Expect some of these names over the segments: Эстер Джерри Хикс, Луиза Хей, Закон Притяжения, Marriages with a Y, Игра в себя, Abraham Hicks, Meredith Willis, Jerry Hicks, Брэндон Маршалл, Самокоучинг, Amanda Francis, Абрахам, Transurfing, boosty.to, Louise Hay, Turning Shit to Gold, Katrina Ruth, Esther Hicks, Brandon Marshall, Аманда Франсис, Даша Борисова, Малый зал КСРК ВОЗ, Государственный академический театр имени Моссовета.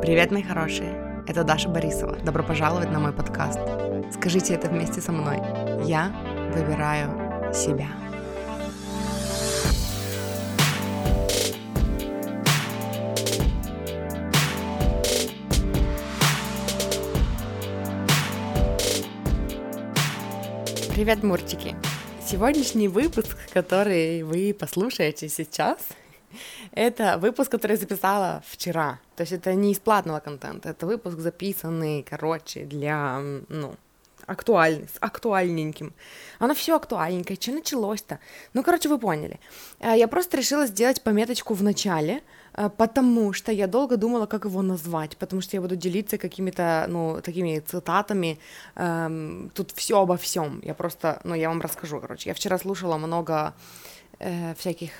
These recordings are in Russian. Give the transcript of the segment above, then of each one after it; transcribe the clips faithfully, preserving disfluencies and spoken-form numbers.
Привет, мои хорошие! Это Даша Борисова. Добро пожаловать на мой подкаст. Скажите это вместе со мной. Я выбираю себя. Привет, Мурчики! Сегодняшний выпуск, который вы послушаете сейчас, это выпуск, который я записала вчера. То есть это не из платного контента, это выпуск записанный, короче, для, ну, актуальный, с актуальненьким. Оно все актуальненькое, что началось-то? Ну, короче, вы поняли. Я просто решила сделать пометочку в начале, потому что я долго думала, как его назвать, потому что я буду делиться какими-то, ну, такими цитатами, эм, тут все обо всем. Я просто, ну, я вам расскажу, короче. Я вчера слушала много э, всяких,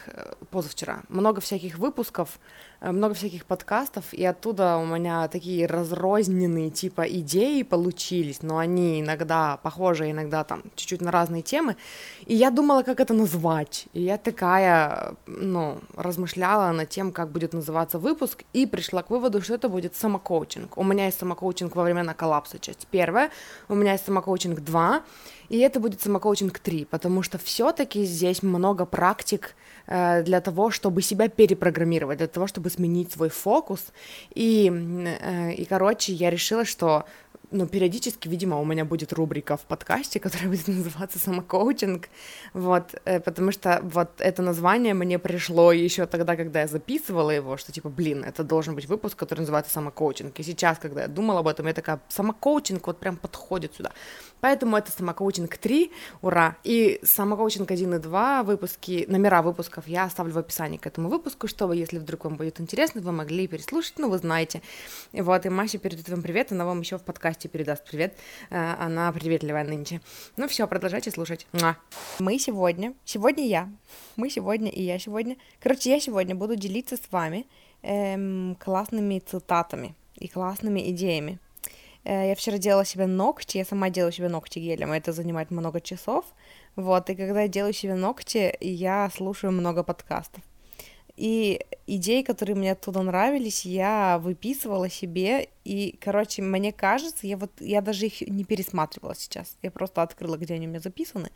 позавчера, много всяких выпусков, э, много всяких подкастов, и оттуда у меня такие разрозненные типа идеи получились, но они иногда похожи, иногда там чуть-чуть на разные темы, и я думала, как это назвать, и я такая, ну, размышляла над тем, как будет называться выпуск, и пришла к выводу, что это будет самокоучинг. У меня есть самокоучинг во времена коллапса, часть первая, у меня есть самокоучинг два, и это будет самокоучинг три, потому что все-таки здесь много практик э, для того, чтобы себя перепрограммировать, для того, чтобы сменить свой фокус, и, э, и короче, я решила, что ну, периодически, видимо, у меня будет рубрика в подкасте, которая будет называться «Самокоучинг», вот, потому что вот это название мне пришло еще тогда, когда я записывала его, что типа, блин, это должен быть выпуск, который называется «Самокоучинг», и сейчас, когда я думала об этом, я такая, «Самокоучинг» вот прям подходит сюда, поэтому это «Самокоучинг три», ура, и «Самокоучинг один» и два выпуски, номера выпусков я оставлю в описании к этому выпуску, чтобы, если вдруг вам будет интересно, вы могли переслушать, ну, вы знаете, вот, и Маша передает вам привет, она вам еще в подкасте передаст привет, она приветливая нынче. Ну все, продолжайте слушать. Муа. Мы сегодня, сегодня я, мы сегодня и я сегодня, короче, я сегодня буду делиться с вами эм, классными цитатами и классными идеями. Э, я вчера делала себе ногти, я сама делаю себе ногти гелем, это занимает много часов, вот, и когда я делаю себе ногти, я слушаю много подкастов. И идеи, которые мне оттуда нравились, я выписывала себе, и, короче, мне кажется, я вот, я даже их не пересматривала сейчас, я просто открыла, где они у меня записаны,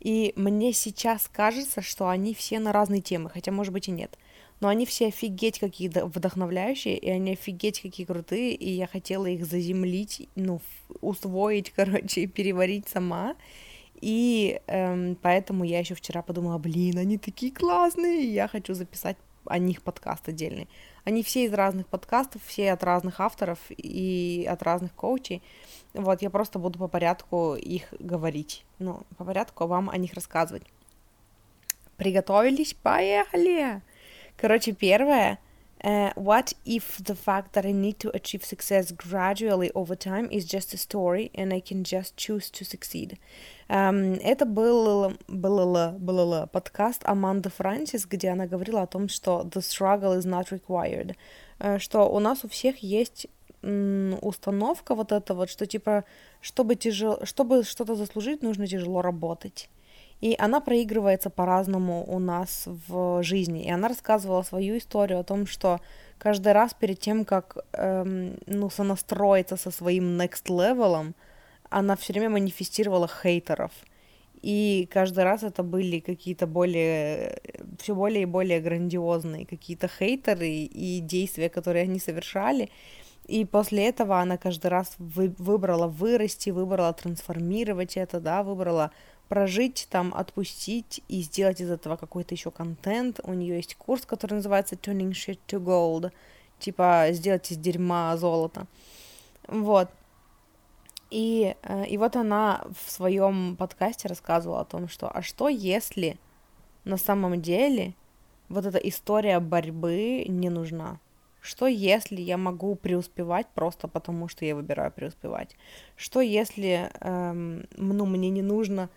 и мне сейчас кажется, что они все на разные темы, хотя, может быть, и нет, но они все офигеть какие вдохновляющие, и они офигеть какие крутые, и я хотела их заземлить, ну, усвоить, короче, и переварить сама. И эм, поэтому я еще вчера подумала, блин, они такие классные, я хочу записать о них подкаст отдельный. Они все из разных подкастов, все от разных авторов и от разных коучей. Вот, я просто буду по порядку их говорить, ну, по порядку вам о них рассказывать. Приготовились? Поехали! Короче, первое. Uh, what if the fact that I need to achieve success gradually over time is just a story and I can just choose to succeed? Um, это был, был, был подкаст Аманды Франсис, где она говорила о том, что the struggle is not required, uh, что у нас у всех есть м, установка вот эта вот, что типа, чтобы, тяжел... чтобы что-то заслужить, нужно тяжело работать. И она проигрывается по-разному у нас в жизни. И она рассказывала свою историю о том, что каждый раз перед тем, как эм, ну, сонастроиться со своим next level, она все время манифестировала хейтеров. И каждый раз это были какие-то более, все более и более грандиозные какие-то хейтеры и действия, которые они совершали. И после этого она каждый раз вы, выбрала вырасти, выбрала трансформировать это, да, выбрала... прожить, там, отпустить и сделать из этого какой-то еще контент. У нее есть курс, который называется Turning Shit to Gold, типа сделать из дерьма золото. Вот. И, и вот она в своем подкасте рассказывала о том, что а что если на самом деле вот эта история борьбы не нужна? Что если я могу преуспевать просто потому, что я выбираю преуспевать? Что если эм, ну, мне не нужно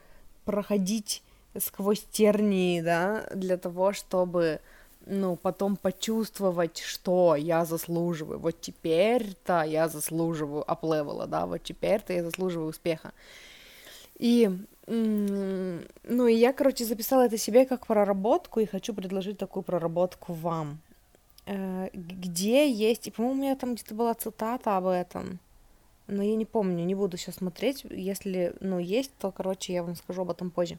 проходить сквозь тернии, да, для того, чтобы, ну, потом почувствовать, что я заслуживаю, вот теперь-то я заслуживаю ап-левела, да, вот теперь-то я заслуживаю успеха. И, ну, и я, короче, записала это себе как проработку и хочу предложить такую проработку вам. где есть... И, по-моему, у меня там где-то была цитата об этом, но я не помню, не буду сейчас смотреть. Если, ну, есть, то, короче, я вам скажу об этом позже.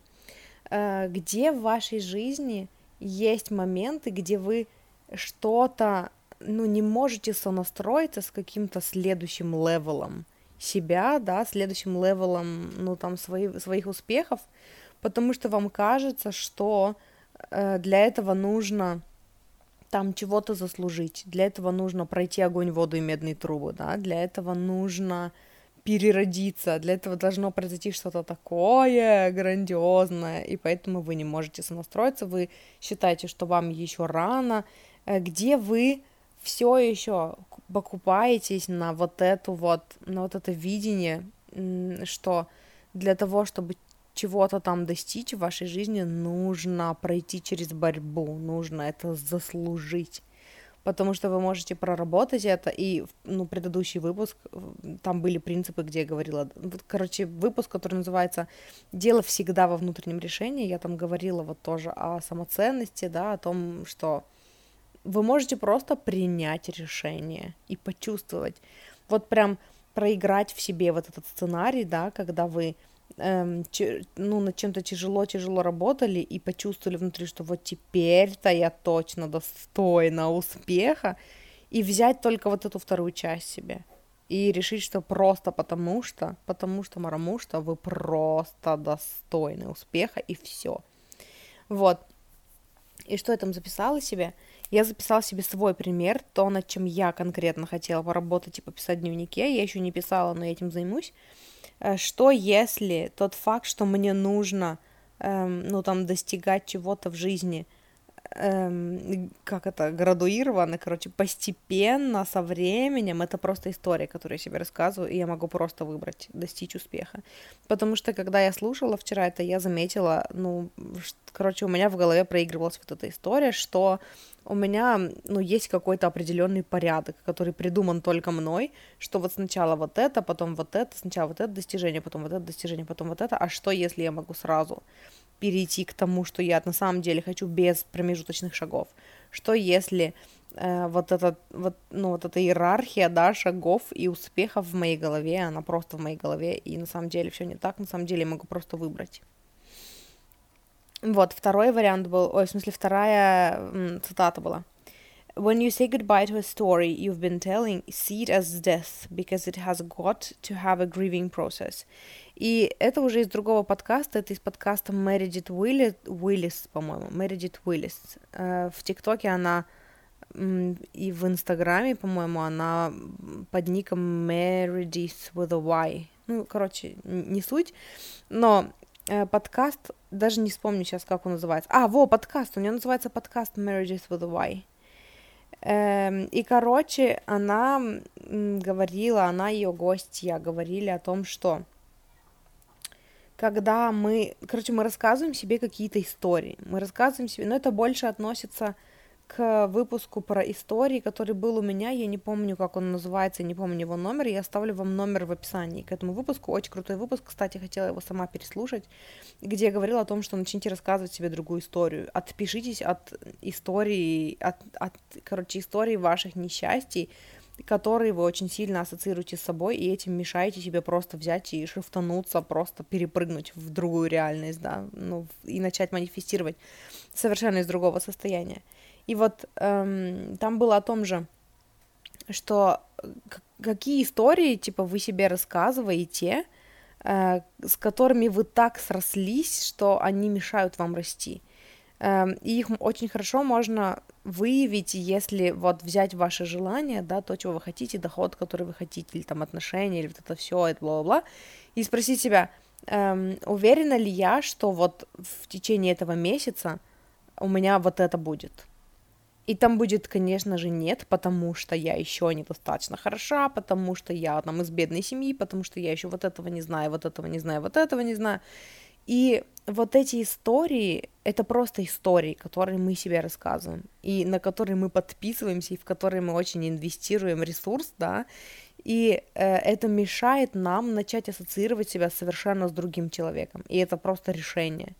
Где в вашей жизни есть моменты, где вы что-то, ну, не можете сонастроиться с каким-то следующим левелом себя, да, следующим левелом, ну, там, свои, своих успехов, потому что вам кажется, что э, для этого нужно там чего-то заслужить, для этого нужно пройти огонь, воду и медные трубы, да, для этого нужно переродиться, для этого должно произойти что-то такое грандиозное, и поэтому вы не можете сонастроиться, вы считаете, что вам еще рано, где вы все еще покупаетесь на вот эту вот, на вот это видение, что для того, чтобы чего-то там достичь в вашей жизни, нужно пройти через борьбу, нужно это заслужить, потому что вы можете проработать это, и, ну, предыдущий выпуск, там были принципы, где я говорила, короче, выпуск, который называется «Дело всегда во внутреннем решении», я там говорила вот тоже о самоценности, да, о том, что вы можете просто принять решение и почувствовать, вот прям проиграть в себе вот этот сценарий, да, когда вы, эм, че, ну, над чем-то тяжело-тяжело работали и почувствовали внутри, что вот теперь-то я точно достойна успеха, и взять только вот эту вторую часть себе и решить, что просто потому что, потому что, потому что вы просто достойны успеха, и все. Вот. И что я там записала себе? Я записала себе свой пример, то, над чем я конкретно хотела поработать и пописать в дневнике. Я еще не писала, но я этим займусь. Что если тот факт, что мне нужно, эм, ну, там, достигать чего-то в жизни, эм, как это, градуированно, короче, постепенно, со временем, это просто история, которую я себе рассказываю, и я могу просто выбрать, достичь успеха. Потому что, когда я слушала вчера это, я заметила, ну, короче, у меня в голове проигрывалась вот эта история, что... У меня, ну, есть какой-то определенный порядок, который придуман только мной, что вот сначала вот это, потом вот это, сначала вот это достижение, потом вот это достижение, потом вот это. А что, если я могу сразу перейти к тому, что я на самом деле хочу, без промежуточных шагов? Что, если э, вот, этот, вот, ну, вот эта иерархия, да, шагов и успехов в моей голове, она просто в моей голове, и на самом деле все не так, на самом деле я могу просто выбрать. Вот, второй вариант был, ой, в смысле, вторая м, цитата была. When you say goodbye to a story you've been telling, see it as death, because it has got to have a grieving process. И это уже из другого подкаста, это из подкаста Meredith Willis, Willis по-моему, Meredith Willis. В ТикТоке она и в Инстаграме, по-моему, она под ником Meredith with a Y. Ну, короче, не суть, но... Подкаст, даже не вспомню сейчас, как он называется. А, во, подкаст, у нее называется подкаст Marriages with a Y. И, короче, она говорила, она, ее гостья, говорили о том, что когда мы, короче, мы рассказываем себе какие-то истории, мы рассказываем себе, но это больше относится к выпуску про истории, который был у меня, я не помню, как он называется, не помню его номер, я оставлю вам номер в описании к этому выпуску, очень крутой выпуск, кстати, хотела его сама переслушать, где я говорила о том, что начните рассказывать себе другую историю, отпишитесь от истории, от, от, короче, истории ваших несчастий, которые вы очень сильно ассоциируете с собой, и этим мешаете себе просто взять и шифтануться, просто перепрыгнуть в другую реальность, да, ну, и начать манифестировать совершенно из другого состояния. И вот эм, там было о том же, что какие истории, типа, вы себе рассказываете, э, с которыми вы так срослись, что они мешают вам расти. Э, и их очень хорошо можно выявить, если вот взять ваши желания, да, то, чего вы хотите, доход, который вы хотите, или там отношения, или вот это все, это бла-бла-бла, и спросить себя, э, уверена ли я, что вот в течение этого месяца у меня вот это будет. И там будет, конечно же, нет, потому что я еще недостаточно хороша, потому что я там из бедной семьи, потому что я еще вот этого не знаю, вот этого не знаю, вот этого не знаю. И вот эти истории, это просто истории, которые мы себе рассказываем, и на которые мы подписываемся, и в которые мы очень инвестируем ресурс, да, и э, это мешает нам начать ассоциировать себя совершенно с другим человеком, и это просто решение.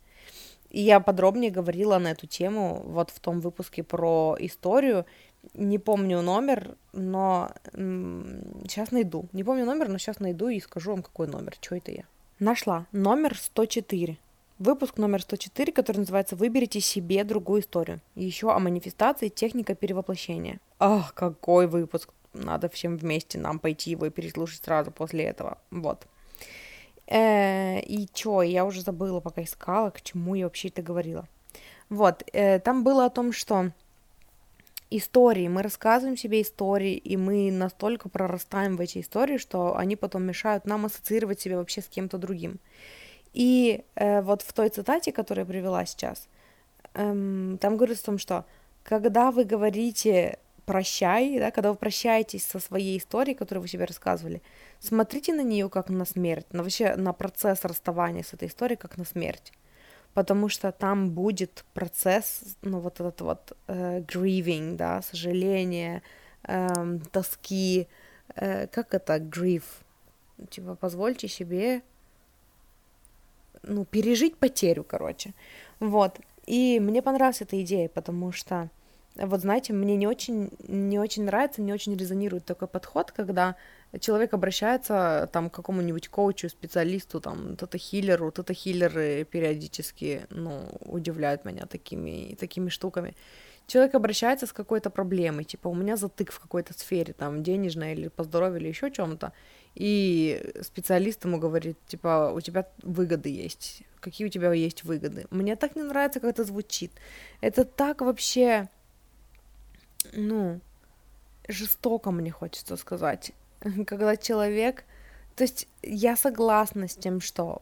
И я подробнее говорила на эту тему вот в том выпуске про историю. Не помню номер, но м- сейчас найду. Не помню номер, но сейчас найду и скажу вам, какой номер. Что это я? Нашла. Номер сто четыре. Выпуск номер сто четыре, который называется «Выберите себе другую историю». И еще о манифестации «Техника перевоплощения». Ах, какой выпуск! Надо всем вместе нам пойти его и переслушать сразу после этого. Вот. Э-э- и чё, я уже забыла, пока искала, к чему я вообще это говорила. Вот, э- там было о том, что истории, мы рассказываем себе истории, и мы настолько прорастаем в эти истории, что они потом мешают нам ассоциировать себя вообще с кем-то другим. И э, вот в той цитате, которую я привела сейчас, эм, там говорится о том, что когда вы говорите «прощай», да, когда вы прощаетесь со своей историей, которую вы себе рассказывали, смотрите на нее как на смерть, на, вообще на процесс расставания с этой историей как на смерть, потому что там будет процесс, ну, вот этот вот э, grieving, да, сожаление, э, тоски, э, как это, grief, типа позвольте себе... ну, пережить потерю, короче, вот, и мне понравилась эта идея, потому что, вот знаете, мне не очень, не очень нравится, не очень резонирует такой подход, когда человек обращается, там, к какому-нибудь коучу, специалисту, там, тета-хиллеру, тета-хиллеры периодически, ну, удивляют меня такими, такими штуками. Человек обращается с какой-то проблемой, типа, у меня затык в какой-то сфере, там, денежной или по здоровью, или еще чем-то, и специалист ему говорит, типа, у тебя выгоды есть, какие у тебя есть выгоды. Мне так не нравится, как это звучит. Это так вообще, ну, жестоко, мне хочется сказать, когда человек... То есть я согласна с тем, что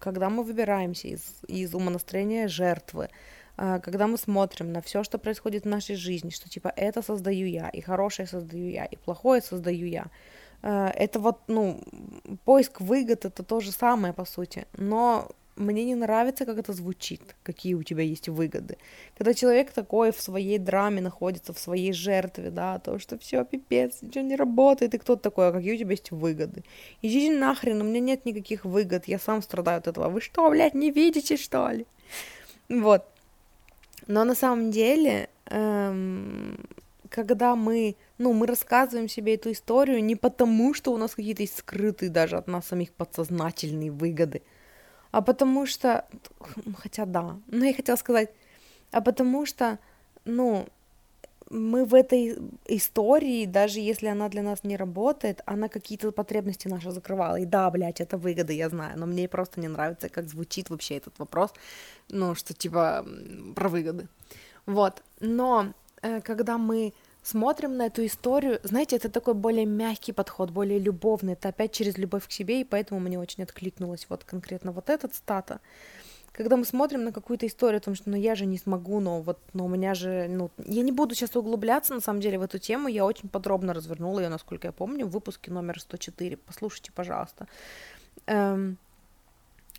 когда мы выбираемся из, из умонастроения жертвы, когда мы смотрим на все, что происходит в нашей жизни, что типа это создаю я, и хорошее создаю я, и плохое создаю я, это вот, ну, поиск выгод, это то же самое, по сути, но мне не нравится, как это звучит, какие у тебя есть выгоды. Когда человек такой в своей драме находится, в своей жертве, да, то, что все пипец, ничего не работает, и кто-то такой, а какие у тебя есть выгоды? Идите нахрен, у меня нет никаких выгод, я сам страдаю от этого, вы что, блядь, не видите, что ли? Вот. Но на самом деле, эм, когда мы, ну, мы рассказываем себе эту историю не потому, что у нас какие-то есть скрытые даже от нас самих подсознательные выгоды, а потому что, хотя да, но я хотела сказать, а потому что, ну, мы в этой истории, даже если она для нас не работает, она какие-то потребности наши закрывала. И да, блядь, это выгода, я знаю, но мне просто не нравится, как звучит вообще этот вопрос, ну, что типа про выгоды. Вот, но когда мы смотрим на эту историю, знаете, это такой более мягкий подход, более любовный, это опять через любовь к себе, и поэтому мне очень откликнулась вот конкретно вот эта цитата. Когда мы смотрим на какую-то историю о том, что ну я же не смогу, но вот, но у меня же, ну, я не буду сейчас углубляться, на самом деле, в эту тему, я очень подробно развернула ее, насколько я помню, в выпуске номер сто четыре, послушайте, пожалуйста. Эм...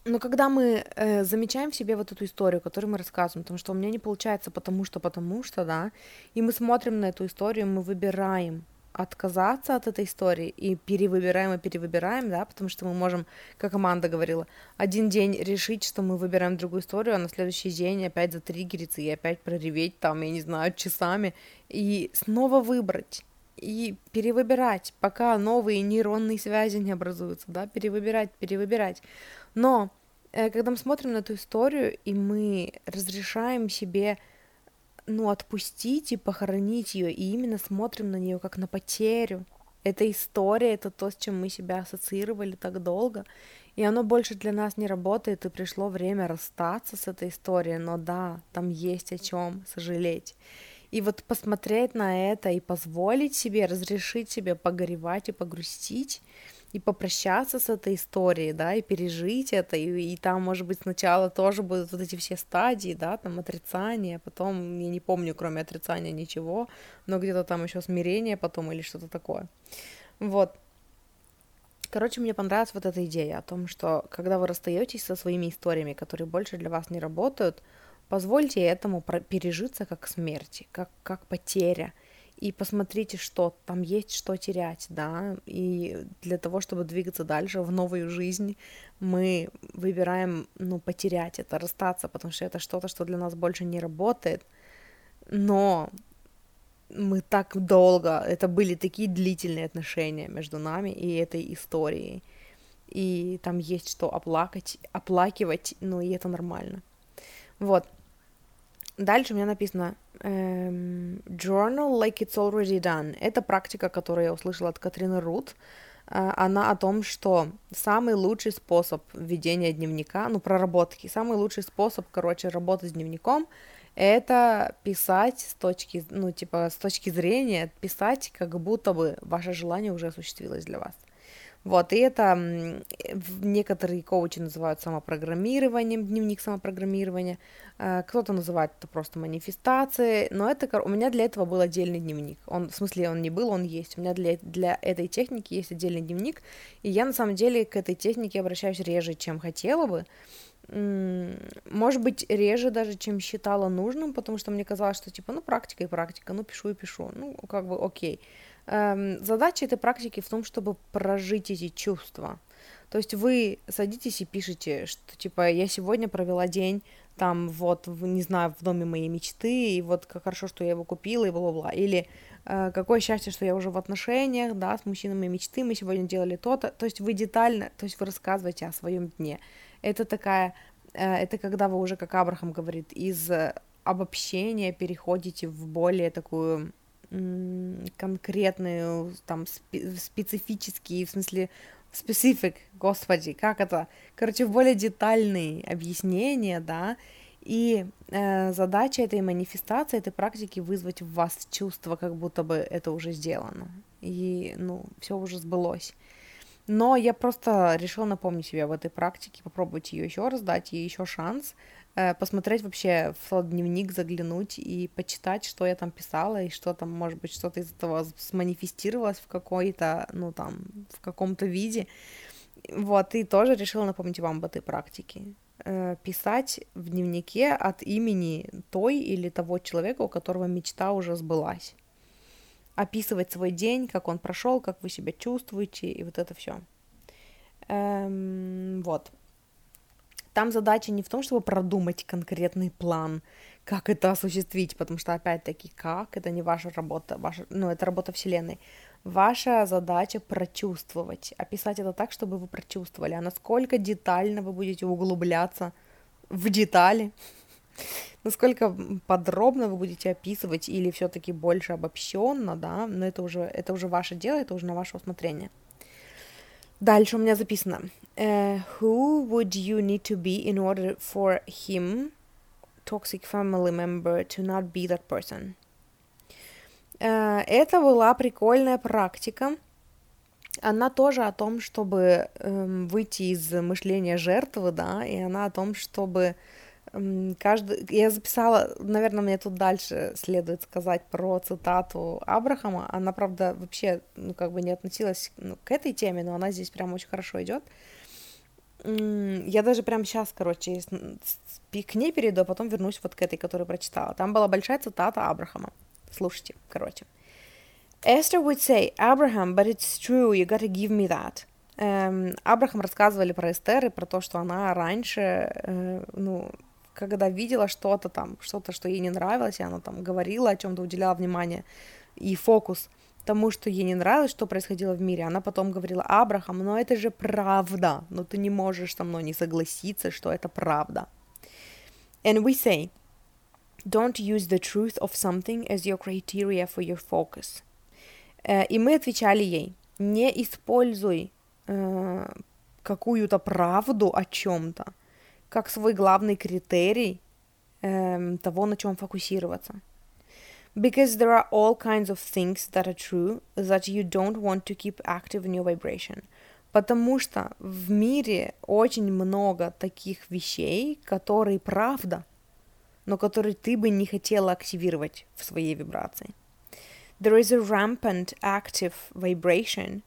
Но когда мы э, замечаем в себе вот эту историю, которую мы рассказываем, потому что у меня не получается, потому что, потому что, да, и мы смотрим на эту историю, мы выбираем отказаться от этой истории и перевыбираем и перевыбираем, да, потому что мы можем, как Аманда говорила, один день решить, что мы выбираем другую историю, а на следующий день опять затриггериться и опять прореветь там, я не знаю, часами, и снова выбрать, и перевыбирать, пока новые нейронные связи не образуются, да, перевыбирать, перевыбирать. Но когда мы смотрим на эту историю, и мы разрешаем себе, ну, отпустить и похоронить ее, и именно смотрим на нее как на потерю. Это история, это то, с чем мы себя ассоциировали так долго, и оно больше для нас не работает, и пришло время расстаться с этой историей, но да, там есть о чем сожалеть. И вот посмотреть на это и позволить себе, разрешить себе погоревать и погрустить, и попрощаться с этой историей, да, и пережить это, и, и там, может быть, сначала тоже будут вот эти все стадии, да, там отрицание, потом, я не помню, кроме отрицания ничего, но где-то там еще смирение потом или что-то такое, вот. Короче, мне понравилась вот эта идея о том, что когда вы расстаетесь со своими историями, которые больше для вас не работают, позвольте этому пережиться как смерти, как, как потеря, и посмотрите, что там есть, что терять, да, и для того, чтобы двигаться дальше в новую жизнь, мы выбираем, ну, потерять это, расстаться, потому что это что-то, что для нас больше не работает, но мы так долго, это были такие длительные отношения между нами и этой историей, и там есть что оплакать, оплакивать, ну, и это нормально, вот. Дальше у меня написано эм, Journal like it's already done. Это практика, которую я услышала от Катрины Рут. Э, она о том, что самый лучший способ ведения дневника, ну, проработки, самый лучший способ, короче, работы с дневником, это писать с точки, ну, типа, с точки зрения, писать, как будто бы ваше желание уже осуществилось для вас. Вот, и это некоторые коучи называют самопрограммированием, дневник самопрограммирования, кто-то называет это просто манифестацией, но это, у меня для этого был отдельный дневник, он, в смысле, он не был, он есть, у меня для, для этой техники есть отдельный дневник, и я, на самом деле, к этой технике обращаюсь реже, чем хотела бы, может быть, реже даже, чем считала нужным, потому что мне казалось, что, типа, ну, практика и практика, ну, пишу и пишу, ну, как бы, окей. Задача этой практики в том, чтобы прожить эти чувства. То есть вы садитесь и пишете, что, типа, я сегодня провела день, там, вот, не знаю, в доме моей мечты, и вот как хорошо, что я его купила, и бла-бла-бла. Или какое счастье, что я уже в отношениях, да, с мужчиной моей мечты, мы сегодня делали то-то. То есть вы детально, то есть вы рассказываете о своем дне. Это такая, это когда вы уже, как Абрахам говорит, из обобщения переходите в более такую... конкретные, там, специфические, в смысле, specific, господи, как это, короче, в более детальные объяснения, да, и э, задача этой манифестации, этой практики вызвать в вас чувство, как будто бы это уже сделано, и, ну, все уже сбылось. Но я просто решила напомнить себе об этой практике, попробовать ее еще раз, дать ей еще шанс, посмотреть вообще в тот дневник, заглянуть и почитать, что я там писала, и что там, может быть, что-то из этого сманифестировалось в какой-то, ну, там, в каком-то виде. Вот, и тоже решила напомнить вам об этой практике. Писать в дневнике от имени той или того человека, у которого мечта уже сбылась. Описывать свой день, как он прошел, как вы себя чувствуете, и вот это все. Эм, вот. Там задача не в том, чтобы продумать конкретный план, как это осуществить, потому что, опять-таки, как, это не ваша работа, ваша, ну, это работа Вселенной. Ваша задача прочувствовать, описать это так, чтобы вы прочувствовали, а насколько детально вы будете углубляться в детали, насколько подробно вы будете описывать или все-таки больше обобщенно, да, но это уже, это уже ваше дело, это уже на ваше усмотрение. Дальше у меня записано uh, Who would you need to be in order for him, toxic family member, to not be that person? Uh, это была прикольная практика. Она тоже о том, чтобы um, выйти из мышления жертвы, да, и она о том, чтобы... Каждый... Я записала, наверное, мне тут дальше следует сказать про цитату Абрахама. Она, правда, вообще, ну, как бы не относилась, ну, к этой теме, но она здесь прям очень хорошо идет. Я даже прямо сейчас, короче, к ней перейду, а потом вернусь вот к этой, которую прочитала. Там была большая цитата Абрахама. Слушайте, короче. Esther would say, Abraham, but it's true, you gotta give me that. Абрахам рассказывали про Эстер и про то, что она раньше, ну... когда видела что-то там, что-то, что ей не нравилось, и она там говорила о чем-то, уделяла внимание и фокус тому, что ей не нравилось, что происходило в мире. Она потом говорила: Абрахам, но это же правда, но ты не можешь со мной не согласиться, что это правда. And we say, don't use the truth of something as your criteria for your focus. И мы отвечали ей: не используй э, какую-то правду о чем-то, как свой главный критерий эм, того, на чем фокусироваться. Because there are all kinds of things that are true that you don't want to keep active in your vibration. Потому что в мире очень много таких вещей, которые правда, но которые ты бы не хотела активировать в своей вибрации. There is a rampant active vibration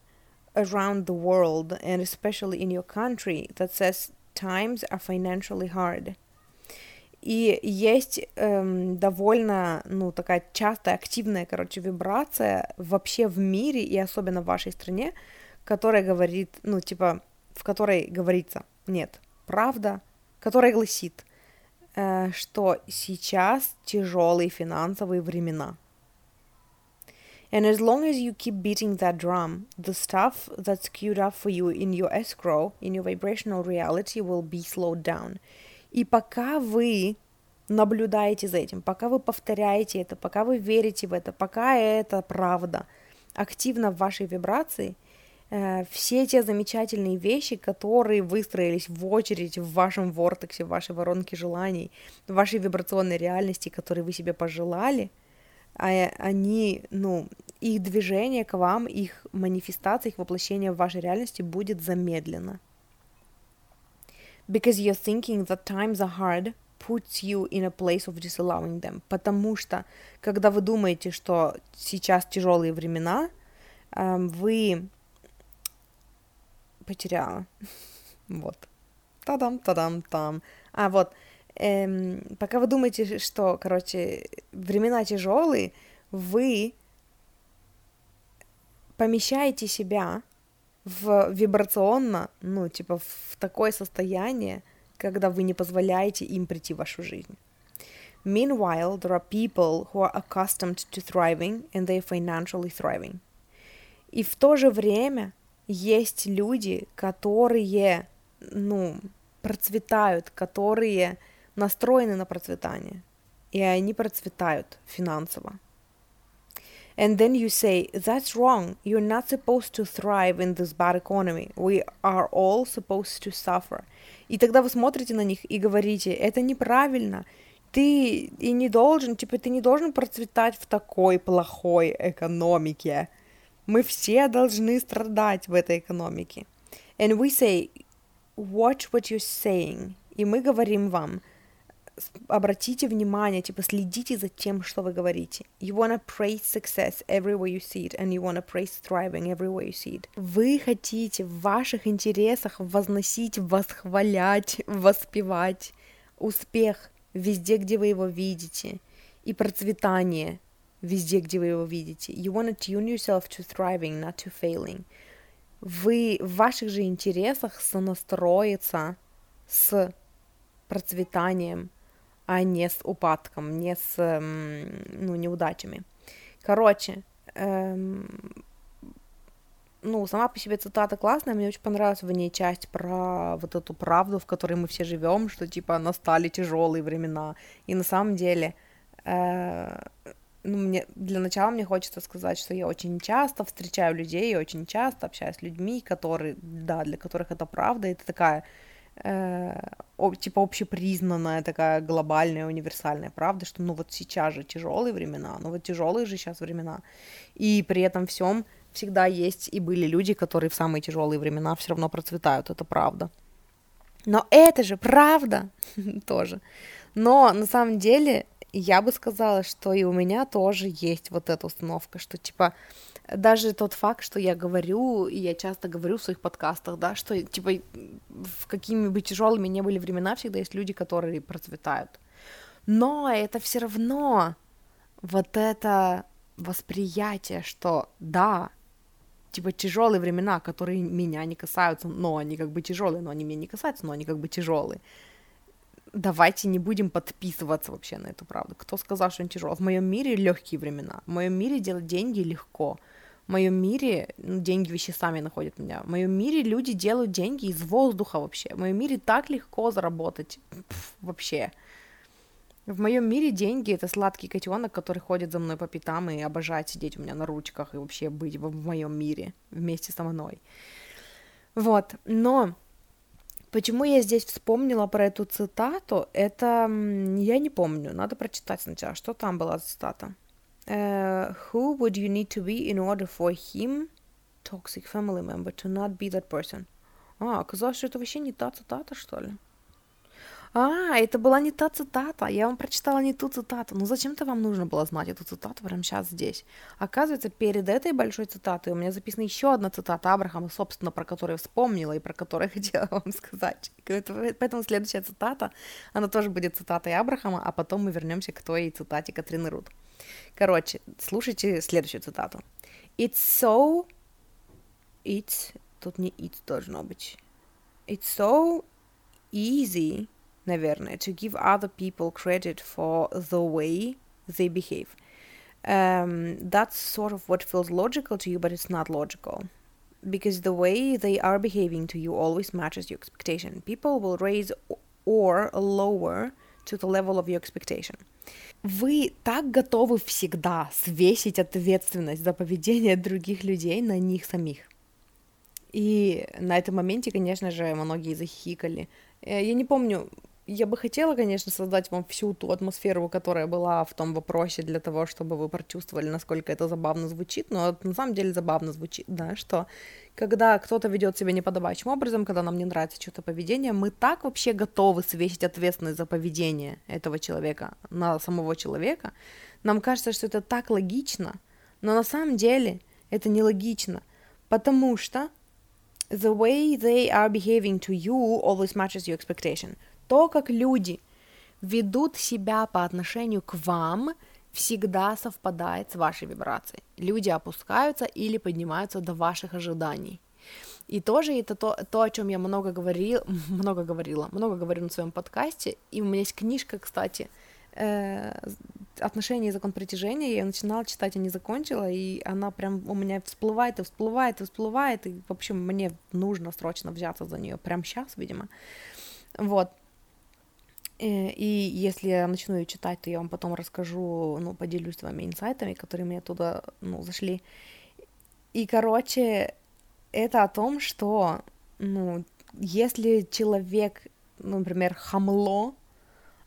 around the world, and especially in your country, that says times are financially hard. И есть эм, довольно, ну, такая частая активная, короче, вибрация вообще в мире, и особенно в вашей стране, которая говорит, ну, типа, в которой говорится, нет, правда, которая гласит, э, что сейчас тяжелые финансовые времена. And as long as you keep beating that drum, the stuff that's queued up for you in your escrow, in your vibrational reality, will be slowed down. И пока вы наблюдаете за этим, пока вы повторяете это, пока вы верите в это, пока это правда активно в вашей вибрации, э, все те замечательные вещи, которые выстроились в очередь в вашем вортексе, в вашей воронке желаний, в вашей вибрационной реальности, которые вы себе пожелали, они, ну, их движение к вам, их манифестация, их воплощение в вашей реальности будет замедлено. Because you're thinking that times are hard puts you in a place of disallowing them. Потому что, когда вы думаете, что сейчас тяжелые времена, вы потеряла. Вот. Та-дам-та-дам-там. А, вот. Эм, пока вы думаете, что, короче, времена тяжелые, вы помещаете себя в вибрационно, ну, типа, в такое состояние, когда вы не позволяете им прийти в вашу жизнь. Meanwhile, there are people who are accustomed to thriving, and they are financially thriving. И в то же время есть люди, которые, ну, процветают, которые настроены на процветание, и они процветают финансово. And then you say, that's wrong, you're not supposed to thrive in this bad economy, we are all supposed to suffer. И тогда вы смотрите на них и говорите, это неправильно, ты и не должен, типа, ты не должен процветать в такой плохой экономике, мы все должны страдать в этой экономике. And we say, watch what you're saying, и мы говорим вам, обратите внимание, типа, следите за тем, что вы говорите. You wanna praise success everywhere you see it, and you wanna praise thriving everywhere you see it. Вы хотите в ваших интересах возносить, восхвалять, воспевать успех везде, где вы его видите, и процветание везде, где вы его видите. You wanna tune yourself to thriving, not to failing. Вы в ваших же интересах сонастроиться с процветанием, а не с упадком, не с, ну, неудачами. Короче, эм, ну, сама по себе цитата классная, мне очень понравилась в ней часть про вот эту правду, в которой мы все живем, что, типа, настали тяжелые времена, и на самом деле, э, ну, мне, для начала мне хочется сказать, что я очень часто встречаю людей, я очень часто общаюсь с людьми, которые, да, для которых это правда, это такая... типа общепризнанная такая глобальная универсальная правда, что ну вот сейчас же тяжелые времена, ну вот тяжелые же сейчас времена, и при этом всем всегда есть и были люди, которые в самые тяжелые времена все равно процветают, это правда. Но это же правда тоже. Но на самом деле я бы сказала, что и у меня тоже есть вот эта установка, что типа даже тот факт, что я говорю, и я часто говорю в своих подкастах, да, что типа в какими бы тяжелыми ни были времена, всегда есть люди, которые процветают. Но это все равно вот это восприятие, что да, типа тяжелые времена, которые меня не касаются, но они как бы тяжелые, но они меня не касаются, но они как бы тяжелые. Давайте не будем подписываться вообще на эту правду. Кто сказал, что он тяжелый? В моем мире легкие времена. В моем мире делать деньги легко. В моем мире ну, деньги вообще сами находят меня. В моем мире люди делают деньги из воздуха вообще. В моем мире так легко заработать. Пфф, вообще. В моем мире деньги — это сладкий котенок, который ходит за мной по пятам и обожает сидеть у меня на ручках и вообще быть в, в моем мире вместе со мной. Вот. Но... Почему я здесь вспомнила про эту цитату, это я не помню, надо прочитать сначала, что там была цитата. Uh, who would you need to be in order for him, toxic family member, to not be that person? А, оказалось, что это вообще не та цитата, что ли? А, это была не та цитата, я вам прочитала не ту цитату. Ну зачем-то вам нужно было знать эту цитату прямо сейчас здесь. Оказывается, перед этой большой цитатой у меня записана еще одна цитата Абрахама, собственно, про которую вспомнила и про которую хотела вам сказать. Поэтому следующая цитата, она тоже будет цитатой Абрахама, а потом мы вернемся к той цитате Катрины Рут. Короче, слушайте следующую цитату. It's so... It's... Тут не it должно быть. It's so easy... наверное, to give other people credit for the way they behave. Um, that's sort of what feels logical to you, but it's not logical. Because the way they are behaving to you always matches your expectation. People will raise or lower to the level of your expectation. Вы так готовы всегда свесить ответственность за поведение других людей на них самих. И на этом моменте, конечно же, многие захихикали. Я не помню... Я бы хотела, конечно, создать вам всю ту атмосферу, которая была в том вопросе, для того, чтобы вы прочувствовали, насколько это забавно звучит, но это на самом деле забавно звучит, да, что когда кто-то ведет себя неподобающим образом, когда нам не нравится что-то поведение, мы так вообще готовы свесить ответственность за поведение этого человека на самого человека, нам кажется, что это так логично, но на самом деле это нелогично, потому что the way they are behaving to you always matches your expectation. То, как люди ведут себя по отношению к вам, всегда совпадает с вашей вибрацией. Люди опускаются или поднимаются до ваших ожиданий. И тоже это то, то о чем я много говорила, много говорила, много говорю на своем подкасте. И у меня есть книжка, кстати, «Отношения и закон притяжения». Я ее начинала читать, а не закончила, и она прям у меня всплывает и всплывает и всплывает, и, в общем, мне нужно срочно взяться за нее прямо сейчас, видимо. Вот. И если я начну ее читать, то я вам потом расскажу, ну, поделюсь с вами инсайтами, которые мне оттуда, ну, зашли. И, короче, это о том, что, ну, если человек, ну, например, хамло,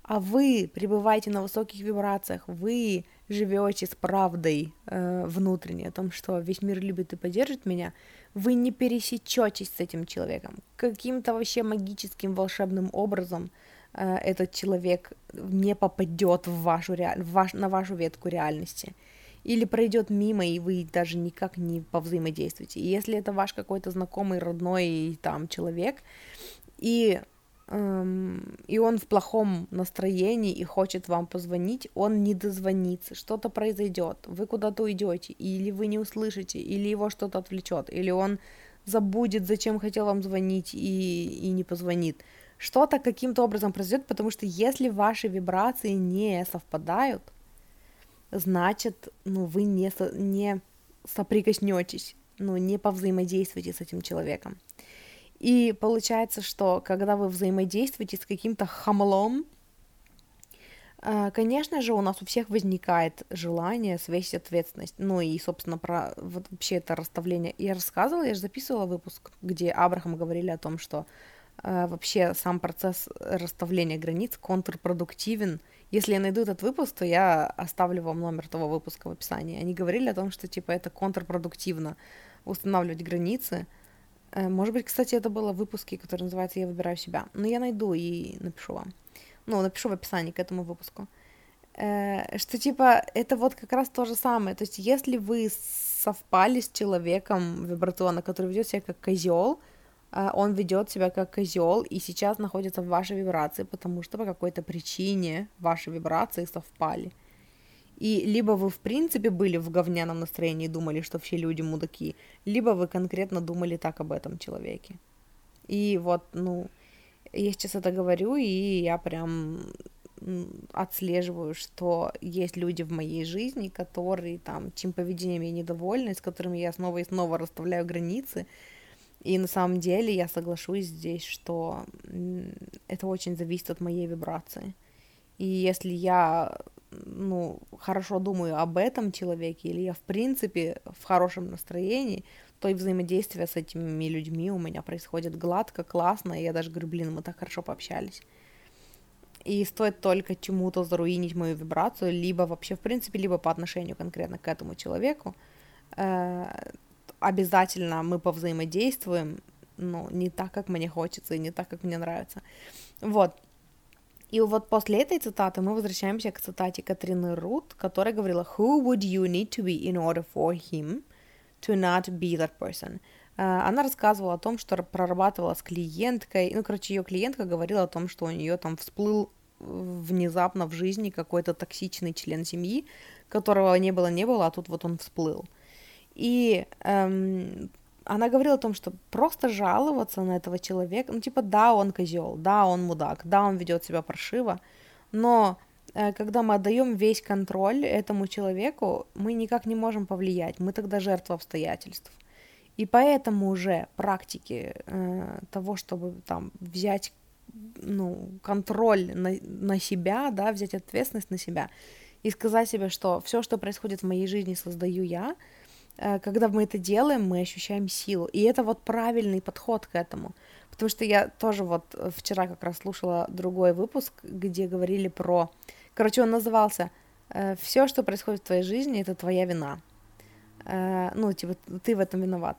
а вы пребываете на высоких вибрациях, вы живете с правдой э, внутренней о том, что весь мир любит и поддержит меня, вы не пересечетесь с этим человеком. Каким-то вообще магическим, волшебным образом э, этот человек не попадет в вашу реаль... в ваш... на вашу ветку реальности. Или пройдет мимо, и вы даже никак не повзаимодействуете. И если это ваш какой-то знакомый, родной там человек, и... и он в плохом настроении и хочет вам позвонить, он не дозвонится, что-то произойдет, вы куда-то уйдете, или вы не услышите, или его что-то отвлечет, или он забудет, зачем хотел вам звонить, и, и не позвонит. Что-то каким-то образом произойдет, потому что если ваши вибрации не совпадают, значит, ну, вы не, со- не соприкоснетесь, ну, не повзаимодействуете с этим человеком. И получается, что когда вы взаимодействуете с каким-то хамлом, конечно же, у нас у всех возникает желание свесить ответственность. Ну и, собственно, про вот вообще это расставление. Я рассказывала, я же записывала выпуск, где Абрахам говорили о том, что вообще сам процесс расставления границ контрпродуктивен. Если я найду этот выпуск, то я оставлю вам номер того выпуска в описании. Они говорили о том, что типа это контрпродуктивно устанавливать границы. Может быть, кстати, это было в выпуске, который называется «Я выбираю себя». Но я найду и напишу вам. Ну, напишу в описании к этому выпуску. Что, типа, это вот как раз то же самое. То есть, если вы совпали с человеком вибрационно, который ведет себя как козел, он ведет себя как козел и сейчас находится в вашей вибрации, потому что по какой-то причине ваши вибрации совпали. И либо вы, в принципе, были в говняном настроении и думали, что все люди мудаки, либо вы конкретно думали так об этом человеке. И вот, ну, я сейчас это говорю, и я прям отслеживаю, что есть люди в моей жизни, которые там, чьим поведением я недовольна, с которыми я снова и снова расставляю границы. И на самом деле я соглашусь здесь, что это очень зависит от моей вибрации. И если я... ну, хорошо думаю об этом человеке, или я, в принципе, в хорошем настроении, то и взаимодействие с этими людьми у меня происходит гладко, классно, и я даже говорю, блин, мы так хорошо пообщались. И стоит только чему-то заруинить мою вибрацию, либо вообще, в принципе, либо по отношению конкретно к этому человеку, обязательно мы повзаимодействуем, ну, не так, как мне хочется, и не так, как мне нравится. Вот. И вот после этой цитаты мы возвращаемся к цитате Катрины Рут, которая говорила «Who would you need to be in order for him to not be that person?» Она рассказывала о том, что прорабатывала с клиенткой, ну, короче, ее клиентка говорила о том, что у нее там всплыл внезапно в жизни какой-то токсичный член семьи, которого не было-не было, а тут вот он всплыл. И эм, она говорила о том, что просто жаловаться на этого человека, ну, типа, да, он козел, да, он мудак, да, он ведет себя паршиво, но э, когда мы отдаем весь контроль этому человеку, мы никак не можем повлиять, мы тогда жертва обстоятельств. И поэтому уже практики э, того, чтобы там взять ну, контроль на, на себя, да, взять ответственность на себя и сказать себе, что все, что происходит в моей жизни, создаю я, э, когда мы это делаем, мы ощущаем силу. И это вот правильный подход к этому. Потому что я тоже вот вчера как раз слушала другой выпуск, где говорили про... Короче, он назывался «Все, что происходит в твоей жизни, это твоя вина». Ну, типа, ты в этом виноват.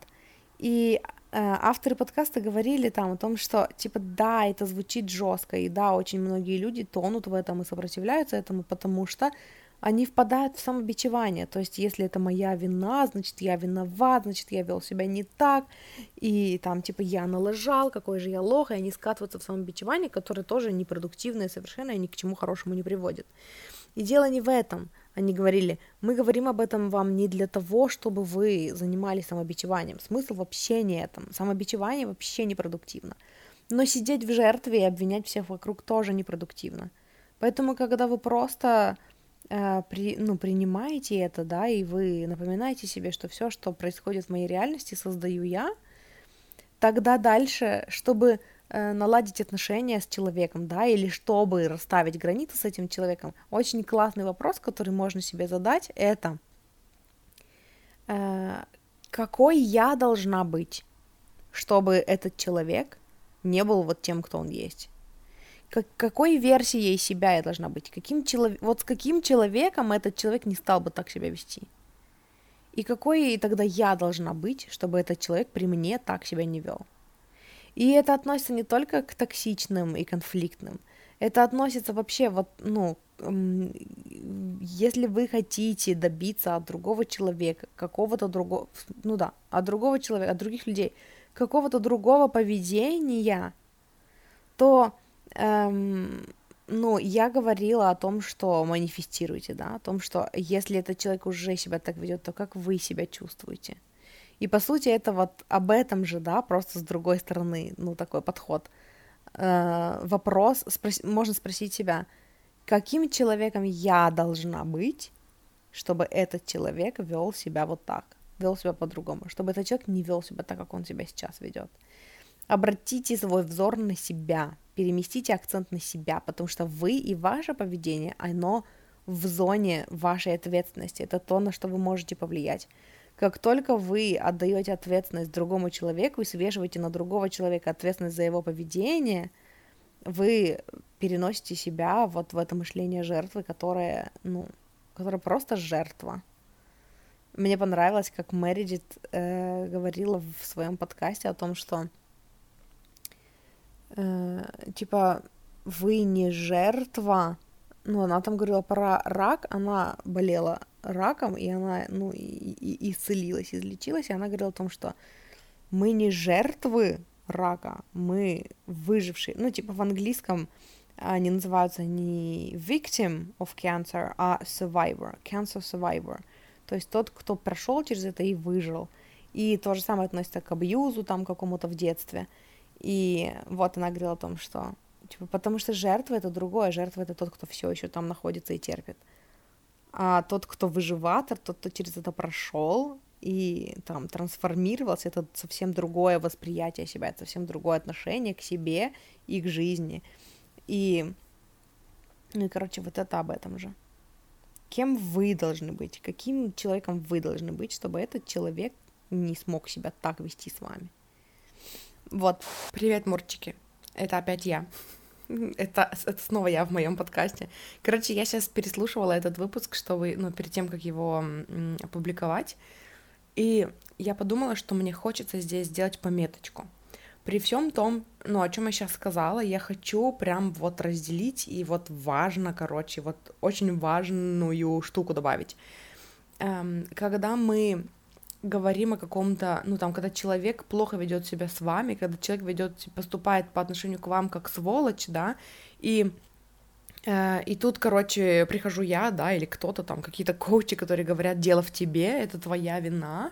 И э, авторы подкаста говорили там о том, что, типа, да, это звучит жестко, и да, очень многие люди тонут в этом и сопротивляются этому, потому что они впадают в самобичевание. То есть, если это моя вина, значит, я виноват, значит, я вел себя не так, и там, типа, я налажал, какой же я лох, и они скатываются в самобичевание, которое тоже непродуктивное совершенно и ни к чему хорошему не приводит. И дело не в этом. Они говорили, мы говорим об этом вам не для того, чтобы вы занимались самобичеванием. Смысл вообще не в этом. Самобичевание вообще непродуктивно. Но сидеть в жертве и обвинять всех вокруг тоже непродуктивно. Поэтому, когда вы просто э, при, ну, принимаете это, да, и вы напоминаете себе, что все, что происходит в моей реальности, создаю я, тогда дальше, чтобы... наладить отношения с человеком, да, или чтобы расставить границы с этим человеком, очень классный вопрос, который можно себе задать, это э, какой я должна быть, чтобы этот человек не был вот тем, кто он есть? Как, какой версией себя я должна быть? Каким челов... Вот с каким человеком этот человек не стал бы так себя вести? И какой тогда я должна быть, чтобы этот человек при мне так себя не вел? И это относится не только к токсичным и конфликтным, это относится вообще, вот, ну, если вы хотите добиться от другого человека, какого-то другого, ну да, от другого человека, от других людей, какого-то другого поведения, то, эм, ну, я говорила о том, что манифестируйте, да, о том, что если этот человек уже себя так ведет, то как вы себя чувствуете? И, по сути, это вот об этом же, да, просто с другой стороны, ну, такой подход. Э, вопрос, спрос... можно спросить себя, каким человеком я должна быть, чтобы этот человек вел себя вот так, вел себя по-другому, чтобы этот человек не вел себя так, как он себя сейчас ведет. Обратите свой взор на себя, переместите акцент на себя, потому что вы и ваше поведение, оно в зоне вашей ответственности, это то, на что вы можете повлиять. Как только вы отдаете ответственность другому человеку и свешиваете на другого человека ответственность за его поведение, вы переносите себя вот в это мышление жертвы, которое, ну, которое просто жертва. Мне понравилось, как Meredith э, говорила в своем подкасте о том, что э, типа вы не жертва. Ну, она там говорила про рак, она болела раком, и она, ну, и, и исцелилась, излечилась, и она говорила о том, что мы не жертвы рака, мы выжившие. Ну, типа в английском они называются не victim of cancer, а survivor, cancer survivor. То есть тот, кто прошел через это и выжил. И то же самое относится к абьюзу там какому-то в детстве. И вот она говорила о том, что типа, потому что жертва — это другое, жертва — это тот, кто все еще там находится и терпит. А тот, кто выживатор, тот, кто через это прошел и там трансформировался, это совсем другое восприятие себя, это совсем другое отношение к себе и к жизни. И, ну, и, короче, вот это об этом же. Кем вы должны быть? Каким человеком вы должны быть, чтобы этот человек не смог себя так вести с вами? Вот. Привет, Мурчики. Это опять я. Это, это снова я в моем подкасте. Короче, я сейчас переслушивала этот выпуск, чтобы, ну, перед тем, как его м, опубликовать, и я подумала, что мне хочется здесь сделать пометочку, При всем том, ну, о чем я сейчас сказала, я хочу прям вот разделить и вот важно, короче, вот очень важную штуку добавить. Эм, когда мы говорим о каком-то, ну, там, когда человек плохо ведет себя с вами, когда человек ведет, поступает по отношению к вам как сволочь, да, и... И тут, короче, прихожу я, да, или кто-то там, какие-то коучи, которые говорят, дело в тебе, это твоя вина.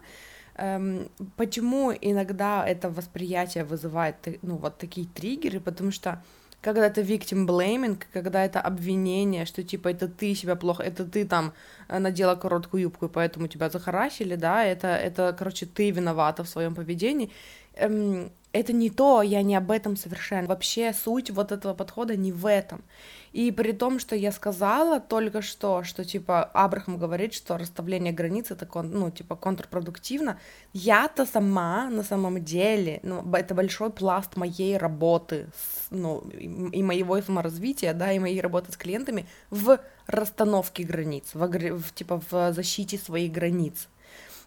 Почему иногда это восприятие вызывает, ну, вот такие триггеры? Потому что когда это victim blaming, когда это обвинение, что типа это ты себя плохо, это ты там надела короткую юбку, и поэтому тебя захарасили, да, это, это короче, ты виновата в своем поведении. Это не то, я не об этом совершенно. Вообще суть вот этого подхода не в этом. И при том, что я сказала только что, что типа Абрахам говорит, что расставление границ это кон, ну, типа, контрпродуктивно, я-то сама на самом деле, ну, это большой пласт моей работы, с, ну, и моего саморазвития, да, и моей работы с клиентами в расстановке границ, в, в, типа, в защите своих границ.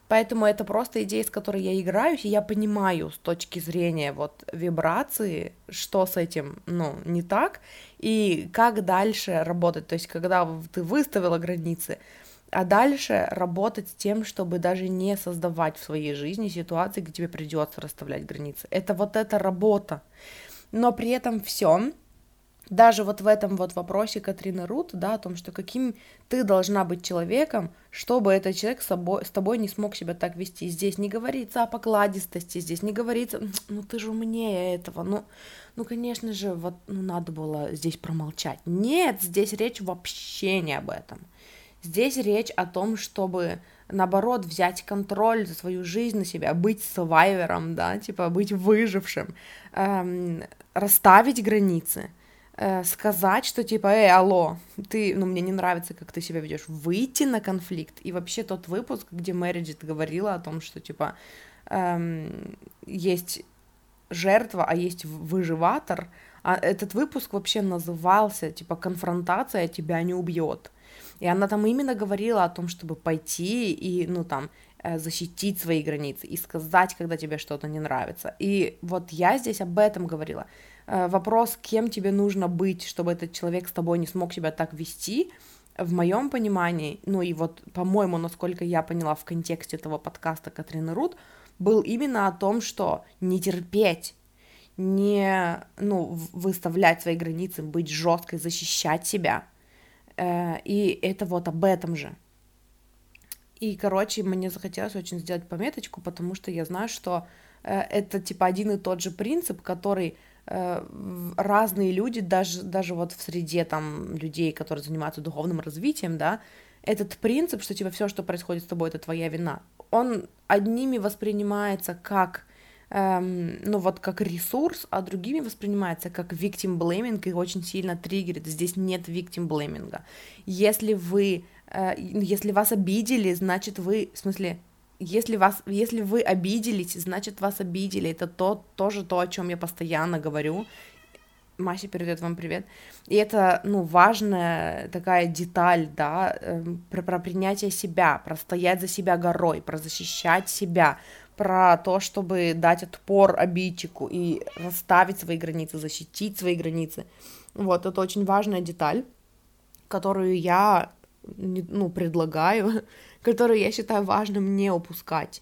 Поэтому это просто идея, с которой я играюсь, и я понимаю с точки зрения вот вибрации, что с этим, ну, не так, и как дальше работать, то есть когда ты выставила границы, а дальше работать с тем, чтобы даже не создавать в своей жизни ситуации, где тебе придется расставлять границы. Это вот эта работа, но при этом всё. Даже вот в этом вот вопросе Катрины Рут, да, о том, что каким ты должна быть человеком, чтобы этот человек с собой, с тобой не смог себя так вести. Здесь не говорится о покладистости, здесь не говорится, ну ты же умнее этого, ну, ну конечно же, вот ну, надо было здесь промолчать. Нет, здесь речь вообще не об этом. Здесь речь о том, чтобы, наоборот, взять контроль за свою жизнь на себя, быть сурвайвером, да, типа быть выжившим, эм, расставить границы. Сказать, что типа, эй, алло, ты, ну, мне не нравится, как ты себя ведешь, выйти на конфликт. И вообще тот выпуск, где Meredith говорила о том, что типа эм, есть жертва, а есть выживатор, а этот выпуск вообще назывался типа «Конфронтация тебя не убьет». И она там именно говорила о том, чтобы пойти и, ну, там, защитить свои границы и сказать, когда тебе что-то не нравится. И вот я здесь об этом говорила. Вопрос, кем тебе нужно быть, чтобы этот человек с тобой не смог себя так вести, в моем понимании, ну и вот, по-моему, насколько я поняла в контексте этого подкаста Катрины Рут, был именно о том, что не терпеть, не, ну, выставлять свои границы, быть жесткой, защищать себя. И это вот об этом же. И, короче, мне захотелось очень сделать пометочку, потому что я знаю, что это типа один и тот же принцип, который... разные люди, даже, даже вот в среде там людей, которые занимаются духовным развитием, да, этот принцип, что типа все, что происходит с тобой, это твоя вина, он одними воспринимается как, эм, ну вот как ресурс, а другими воспринимается как victim blaming и очень сильно триггерит. Здесь нет victim blaming. Если вы, э, если вас обидели, значит вы, в смысле, Если, вас, если вы обиделись, значит, вас обидели. Это то, тоже то, о чем я постоянно говорю. Мася передает вам привет. И это, ну, важная такая деталь, да, про, про принятие себя, про стоять за себя горой, про защищать себя, про то, чтобы дать отпор обидчику и расставить свои границы, защитить свои границы. Вот, это очень важная деталь, которую я... ну, предлагаю, которую я считаю важным не упускать.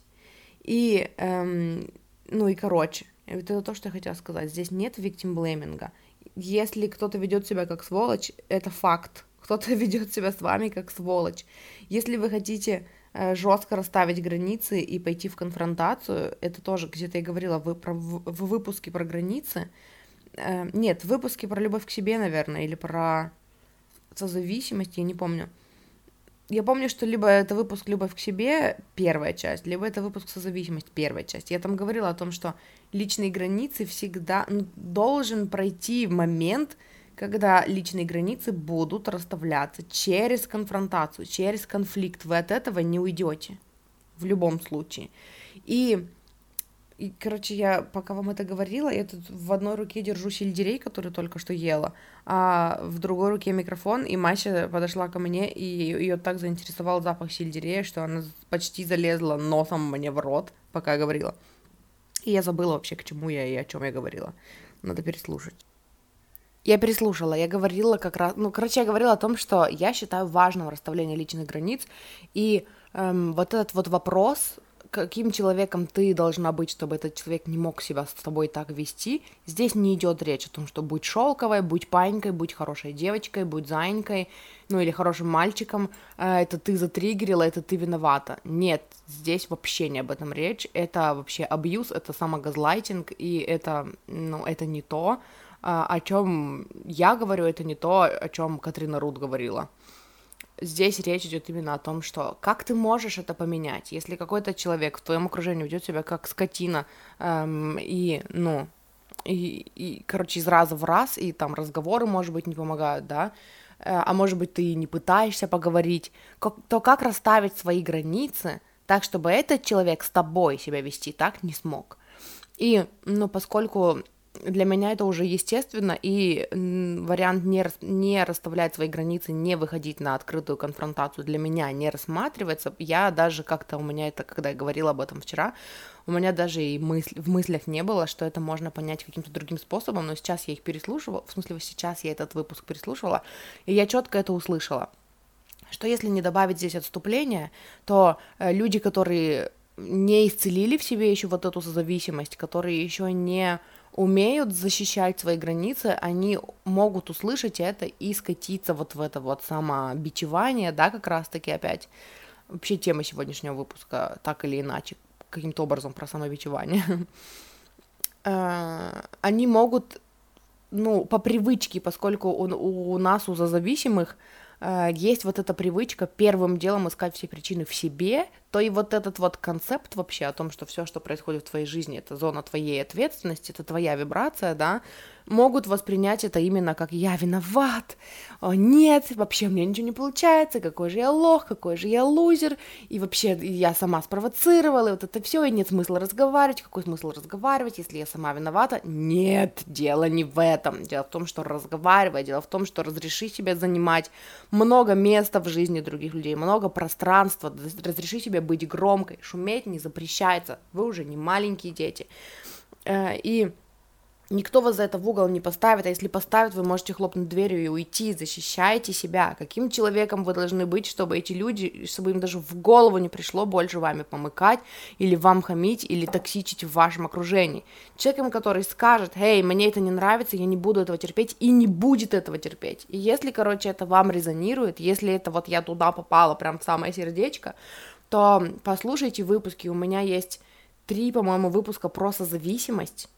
И, эм, ну и, короче, это то, что я хотела сказать. Здесь нет виктимблейминга. Если кто-то ведет себя как сволочь, это факт. Кто-то ведет себя с вами как сволочь. Если вы хотите э, жестко расставить границы и пойти в конфронтацию, это тоже где-то я говорила вы, про, в, в выпуске про границы. Э, нет, в выпуске про любовь к себе, наверное, или про созависимость, я не помню. Я помню, что либо это выпуск «Любовь к себе» первая часть, либо это выпуск «Созависимость» первая часть. Я там говорила о том, что личные границы всегда... Ну, должен пройти момент, когда личные границы будут расставляться через конфронтацию, через конфликт. Вы от этого не уйдете в любом случае. И, и короче, я пока вам это говорила, я тут в одной руке держу сельдерей, который только что ела, а в другой руке микрофон, и Мася подошла ко мне, и ее так заинтересовал запах сельдерея, что она почти залезла носом мне в рот, пока я говорила. и я забыла вообще, к чему я и о чем я говорила. Надо переслушать. Я переслушала, я говорила как раз... Ну, короче, я говорила о том, что я считаю важным расставление личных границ, и эм, вот этот вот вопрос, каким человеком ты должна быть, чтобы этот человек не мог себя с тобой так вести, здесь не идет речь о том, что будь шелковой, будь панькой, будь хорошей девочкой, будь зайкой, ну или хорошим мальчиком, это ты затриггерила, это ты виновата. Нет, здесь вообще не об этом речь, это вообще абьюз, это самогазлайтинг, и это, ну, это не то, о чем я говорю, это не то, о чем Катрина Рут говорила. Здесь речь идет именно о том, что как ты можешь это поменять, если какой-то человек в твоем окружении ведет себя как скотина, эм, и, ну, и, и, короче, из раза в раз, и там разговоры, может быть, не помогают, да, э, а может быть, ты и не пытаешься поговорить, как, то как расставить свои границы так, чтобы этот человек с тобой себя вести так не смог. И, ну, поскольку... Для меня это уже естественно, и вариант не, не расставлять свои границы, не выходить на открытую конфронтацию для меня не рассматривается. Я даже как-то, у меня это, когда я говорила об этом вчера, у меня даже и мысль, в мыслях не было, что это можно понять каким-то другим способом, но сейчас я их переслушивала, в смысле сейчас я этот выпуск переслушивала, и я четко это услышала, что если не добавить здесь отступления, то люди, которые не исцелили в себе еще вот эту зависимость, которые еще не... умеют защищать свои границы, они могут услышать это и скатиться вот в это вот самобичевание, да, как раз-таки опять. Вообще тема сегодняшнего выпуска так или иначе, каким-то образом про самобичевание. Они могут, ну, по привычке, поскольку у нас, у зазависимых, есть вот эта привычка первым делом искать все причины в себе, то и вот этот вот концепт вообще о том, что все, что происходит в твоей жизни, это зона твоей ответственности, это твоя вибрация, да, могут воспринять это именно как «я виноват», «О, нет, вообще мне ничего не получается, какой же я лох, какой же я лузер, и вообще я сама спровоцировала, и вот это все, и нет смысла разговаривать, какой смысл разговаривать, если я сама виновата?» Нет, дело не в этом, дело в том, что разговаривай, дело в том, что разреши себе занимать много места в жизни других людей, много пространства, разреши себе быть громкой, шуметь не запрещается, вы уже не маленькие дети, и... Никто вас за это в угол не поставит, а если поставит, вы можете хлопнуть дверью и уйти, защищайте себя. Каким человеком вы должны быть, чтобы эти люди, чтобы им даже в голову не пришло больше вами помыкать, или вам хамить, или токсичить в вашем окружении. Человеком, который скажет, эй, мне это не нравится, я не буду этого терпеть, и не будет этого терпеть. И если, короче, это вам резонирует, если это вот я туда попала, прям в самое сердечко, то послушайте выпуски, у меня есть три, по-моему, выпуска про созависимость,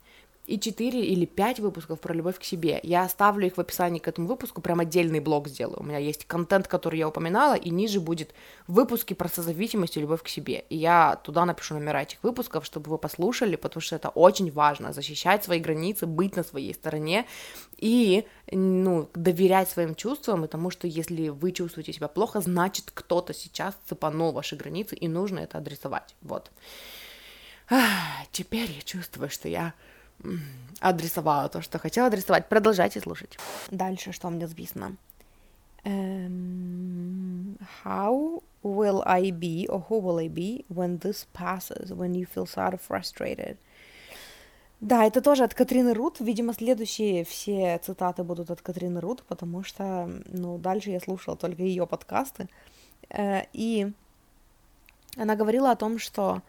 и четыре или пять выпусков про любовь к себе. Я оставлю их в описании к этому выпуску, прям отдельный блог сделаю. У меня есть контент, который я упоминала, и ниже будет выпуски про созависимость и любовь к себе. И я туда напишу номера этих выпусков, чтобы вы послушали, потому что это очень важно, защищать свои границы, быть на своей стороне и, ну, доверять своим чувствам, потому что если вы чувствуете себя плохо, значит, кто-то сейчас цепанул ваши границы, и нужно это адресовать. Вот. Теперь я чувствую, что я... адресовала то, что хотела адресовать. Продолжайте слушать. Дальше, что мне записано? Um, how will I be, or who will I be, when this passes, when you feel sort of frustrated? Да, это тоже от Катрины Рут. Видимо, следующие все цитаты будут от Катрины Рут, потому что, ну, дальше я слушала только ее подкасты. Uh, и она говорила о том, что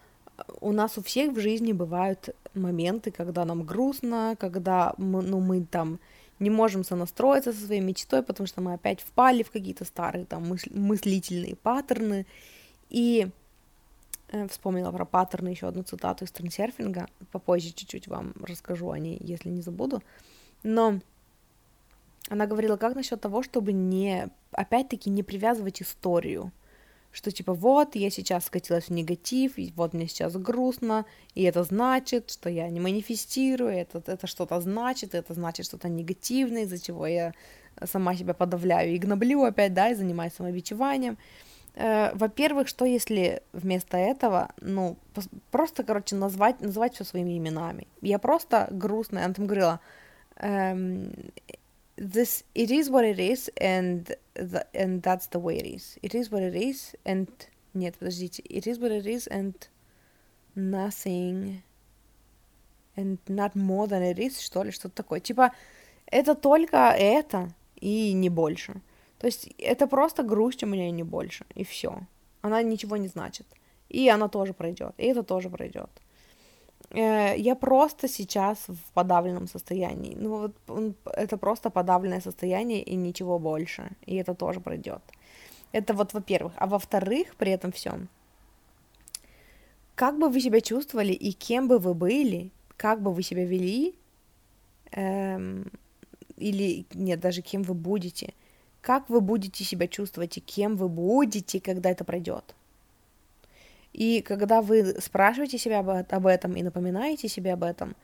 у нас у всех в жизни бывают моменты, когда нам грустно, когда мы, ну, мы там не можем сонастроиться со своей мечтой, потому что мы опять впали в какие-то старые там мыс- мыслительные паттерны. И э, вспомнила про паттерны еще одну цитату из трансерфинга, попозже чуть-чуть вам расскажу о ней, если не забуду. Но она говорила, как насчет того, чтобы не, опять-таки, не привязывать историю. Что типа вот, я сейчас скатилась в негатив, и вот мне сейчас грустно, и это значит, что я не манифестирую, это, это что-то значит, это значит что-то негативное, из-за чего я сама себя подавляю и гноблю опять, да, и занимаюсь самобичеванием. Во-первых, что если вместо этого, ну, просто, короче, назвать, называть все своими именами. Я просто грустная, она там говорила... This it is what it is, and the, and that's the way it is. It is what it is, and нет, подождите, it is what it is, and nothing and not more than it is, что ли, что-то такое. Типа, это только это и не больше. То есть это просто грусть у меня и не больше, и все. Она ничего не значит. И она тоже пройдет, и это тоже пройдет. Я просто сейчас в подавленном состоянии. Ну вот это просто подавленное состояние и ничего больше. И это тоже пройдет. Это вот во-первых. А во-вторых, при этом всем, как бы вы себя чувствовали и кем бы вы были, как бы вы себя вели, эм, или нет, даже кем вы будете, как вы будете себя чувствовать и кем вы будете, когда это пройдет. И когда вы спрашиваете себя об этом и напоминаете себе об этом,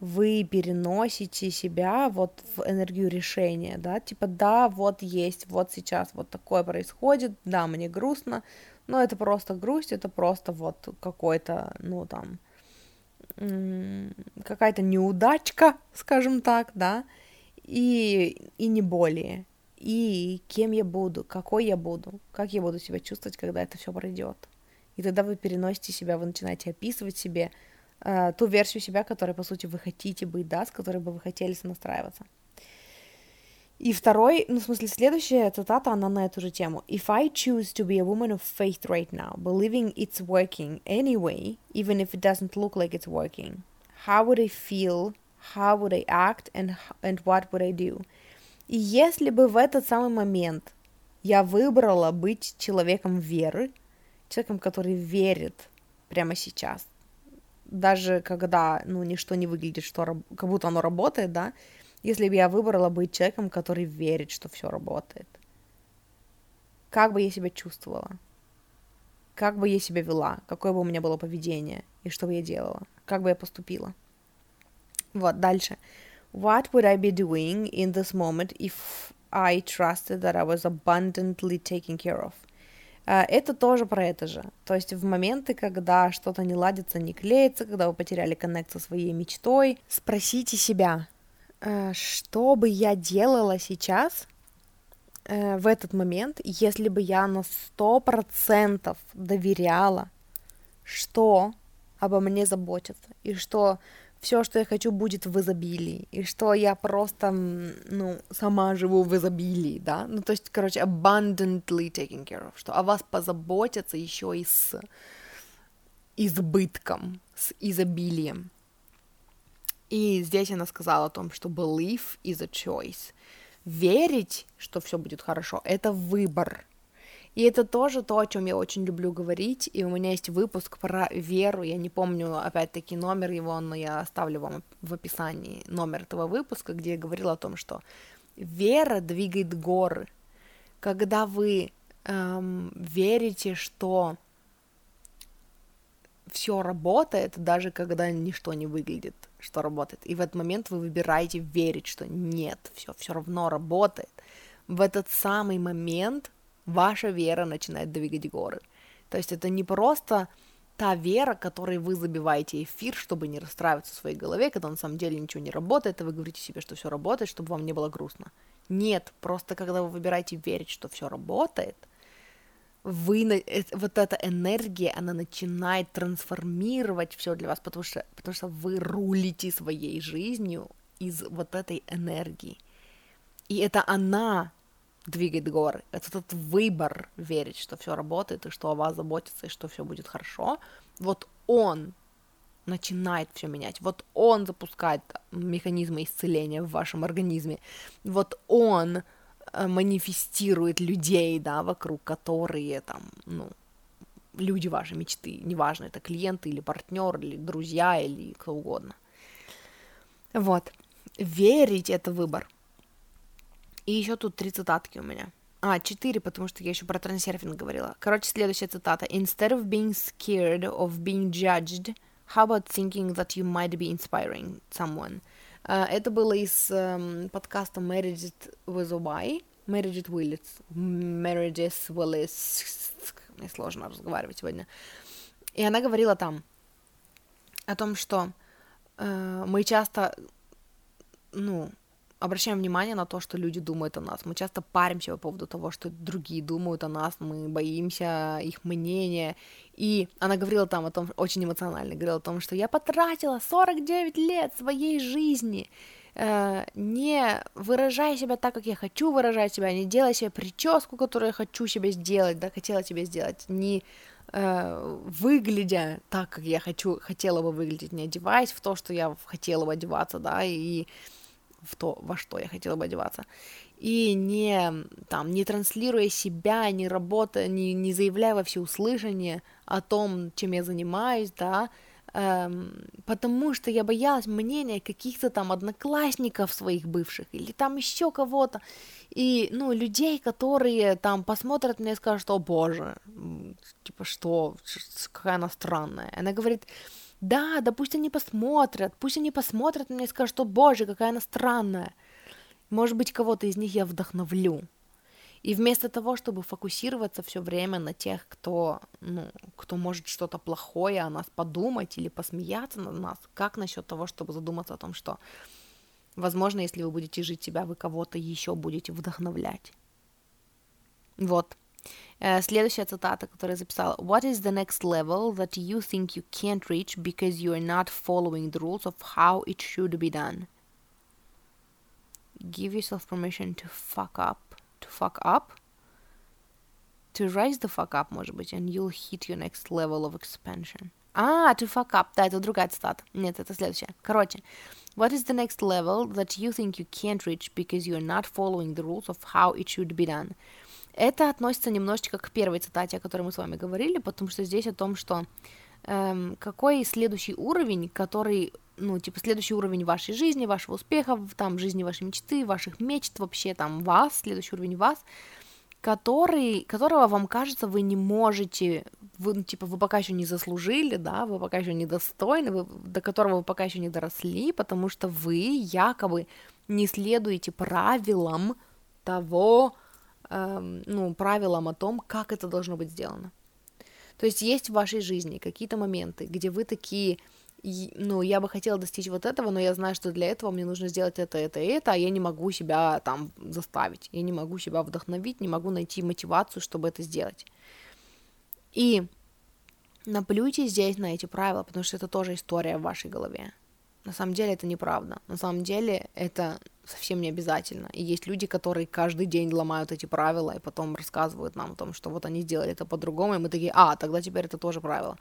вы переносите себя вот в энергию решения, да, типа, да, вот есть, вот сейчас вот такое происходит, да, мне грустно, но это просто грусть, это просто вот какой-то, ну, там, какая-то неудачка, скажем так, да, и, и не более, и кем я буду, какой я буду, как я буду себя чувствовать, когда это все пройдет. И тогда вы переносите себя, вы начинаете описывать себе э, ту версию себя, которой, по сути, вы хотите быть, да, с которой бы вы хотели сонастраиваться. И второй, ну, в смысле, следующая цитата, она на эту же тему. If I choose to be a woman of faith right now, believing it's working anyway, even if it doesn't look like it's working, how would I feel, how would I act, and, and what would I do? И если бы в этот самый момент я выбрала быть человеком веры, человеком, который верит прямо сейчас, даже когда, ну, ничто не выглядит, что раб... как будто оно работает, да, если бы я выбрала быть человеком, который верит, что все работает, как бы я себя чувствовала, как бы я себя вела, какое бы у меня было поведение, и что бы я делала, как бы я поступила. Вот, дальше. What would I be doing in this moment if I trusted that I was abundantly taken care of? Это тоже про это же. То есть в моменты, когда что-то не ладится, не клеится, когда вы потеряли коннект со своей мечтой, спросите себя, что бы я делала сейчас, в этот момент, если бы я на сто процентов доверяла, что обо мне заботятся, и что все, что я хочу, будет в изобилии, и что я просто, ну, сама живу в изобилии, да, ну, то есть, короче, abundantly taken care of, что о вас позаботятся еще и с избытком, с изобилием. И здесь она сказала о том, что belief is a choice. Верить, что все будет хорошо, это выбор. И это тоже то, о чем я очень люблю говорить, и у меня есть выпуск про веру, я не помню, опять-таки, номер его, но я оставлю вам в описании номер этого выпуска, где я говорила о том, что вера двигает горы. Когда вы эм, верите, что все работает, даже когда ничто не выглядит, что работает, и в этот момент вы выбираете верить, что нет, все все равно работает, в этот самый момент ваша вера начинает двигать горы. То есть это не просто та вера, которой вы забиваете эфир, чтобы не расстраиваться в своей голове, когда на самом деле ничего не работает, и вы говорите себе, что все работает, чтобы вам не было грустно. Нет, просто когда вы выбираете верить, что все работает, вы, вот эта энергия, она начинает трансформировать все для вас, потому что, потому что вы рулите своей жизнью из вот этой энергии. И это она двигает горы. Это тот выбор верить, что все работает, и что о вас заботится, и что все будет хорошо. Вот он начинает все менять. Вот он запускает механизмы исцеления в вашем организме. Вот он манифестирует людей, да, вокруг, которые там, ну, люди вашей мечты. Неважно, это клиенты или партнер, или друзья, или кто угодно. Вот. Верить — это выбор. И еще тут три цитатки у меня. А, четыре, потому что я еще про трансерфинг говорила. Короче, следующая цитата. Instead of being scared of being judged, how about thinking that you might be inspiring someone? Uh, это было из um, подкаста Meredith with a Y. Meredith Willis. Meredith Willis. Мне сложно разговаривать сегодня. И она говорила там о том, что uh, мы часто, ну... обращаем внимание на то, что люди думают о нас. Мы часто паримся по поводу того, что другие думают о нас, мы боимся их мнения. И она говорила там о том, очень эмоционально, говорила о том, что я потратила сорок девять лет своей жизни, э, не выражая себя так, как я хочу выражать себя, не делая себе прическу, которую я хочу себе сделать, да, хотела себе сделать, не э, выглядя так, как я хочу, хотела бы выглядеть, не одеваясь в то, что я хотела бы одеваться, да, и в то, во что я хотела бы одеваться, и не, там, не транслируя себя, не работая, не, не заявляя во всеуслышание о том, чем я занимаюсь, да, эм, потому что я боялась мнения каких-то там одноклассников своих бывших, или там еще кого-то, и, ну, людей, которые там посмотрят мне и скажут, о боже, типа, что, какая она странная, она говорит... Да, да пусть они посмотрят, пусть они посмотрят на меня и скажут, что, боже, какая она странная. Может быть, кого-то из них я вдохновлю. И вместо того, чтобы фокусироваться все время на тех, кто, ну, кто может что-то плохое о нас подумать или посмеяться над нас, как насчет того, чтобы задуматься о том, что, возможно, если вы будете жить себя, вы кого-то еще будете вдохновлять. Вот. Следующая цитата, которую я записала. What is the next level that you think you can't reach because you are not following the rules of how it should be done? Give yourself permission to fuck up. To fuck up? To raise the fuck up, может быть, and you'll hit your next level of expansion. А, to fuck up. Да, это другая цитата. Нет, это следующая. Короче. What is the next level that you think you can't reach because you are not following the rules of how it should be done? Это относится немножечко к первой цитате, о которой мы с вами говорили, потому что здесь о том, что эм, какой следующий уровень, который, ну, типа, следующий уровень вашей жизни, вашего успеха, там, жизни вашей мечты, ваших мечт, вообще, там, вас, следующий уровень вас, который, которого вам кажется, вы не можете, вы, типа, вы пока еще не заслужили, да, вы пока еще недостойны, вы, до которого вы пока еще не доросли, потому что вы якобы не следуете правилам того, ну, правилам о том, как это должно быть сделано. То есть есть в вашей жизни какие-то моменты, где вы такие, ну, я бы хотела достичь вот этого, но я знаю, что для этого мне нужно сделать это, это, это, а я не могу себя там заставить, я не могу себя вдохновить, не могу найти мотивацию, чтобы это сделать. И наплюйте здесь на эти правила, потому что это тоже история в вашей голове. На самом деле это неправда, на самом деле это совсем не обязательно, и есть люди, которые каждый день ломают эти правила и потом рассказывают нам о том, что вот они сделали это по-другому, и мы такие, а, тогда теперь это тоже правило.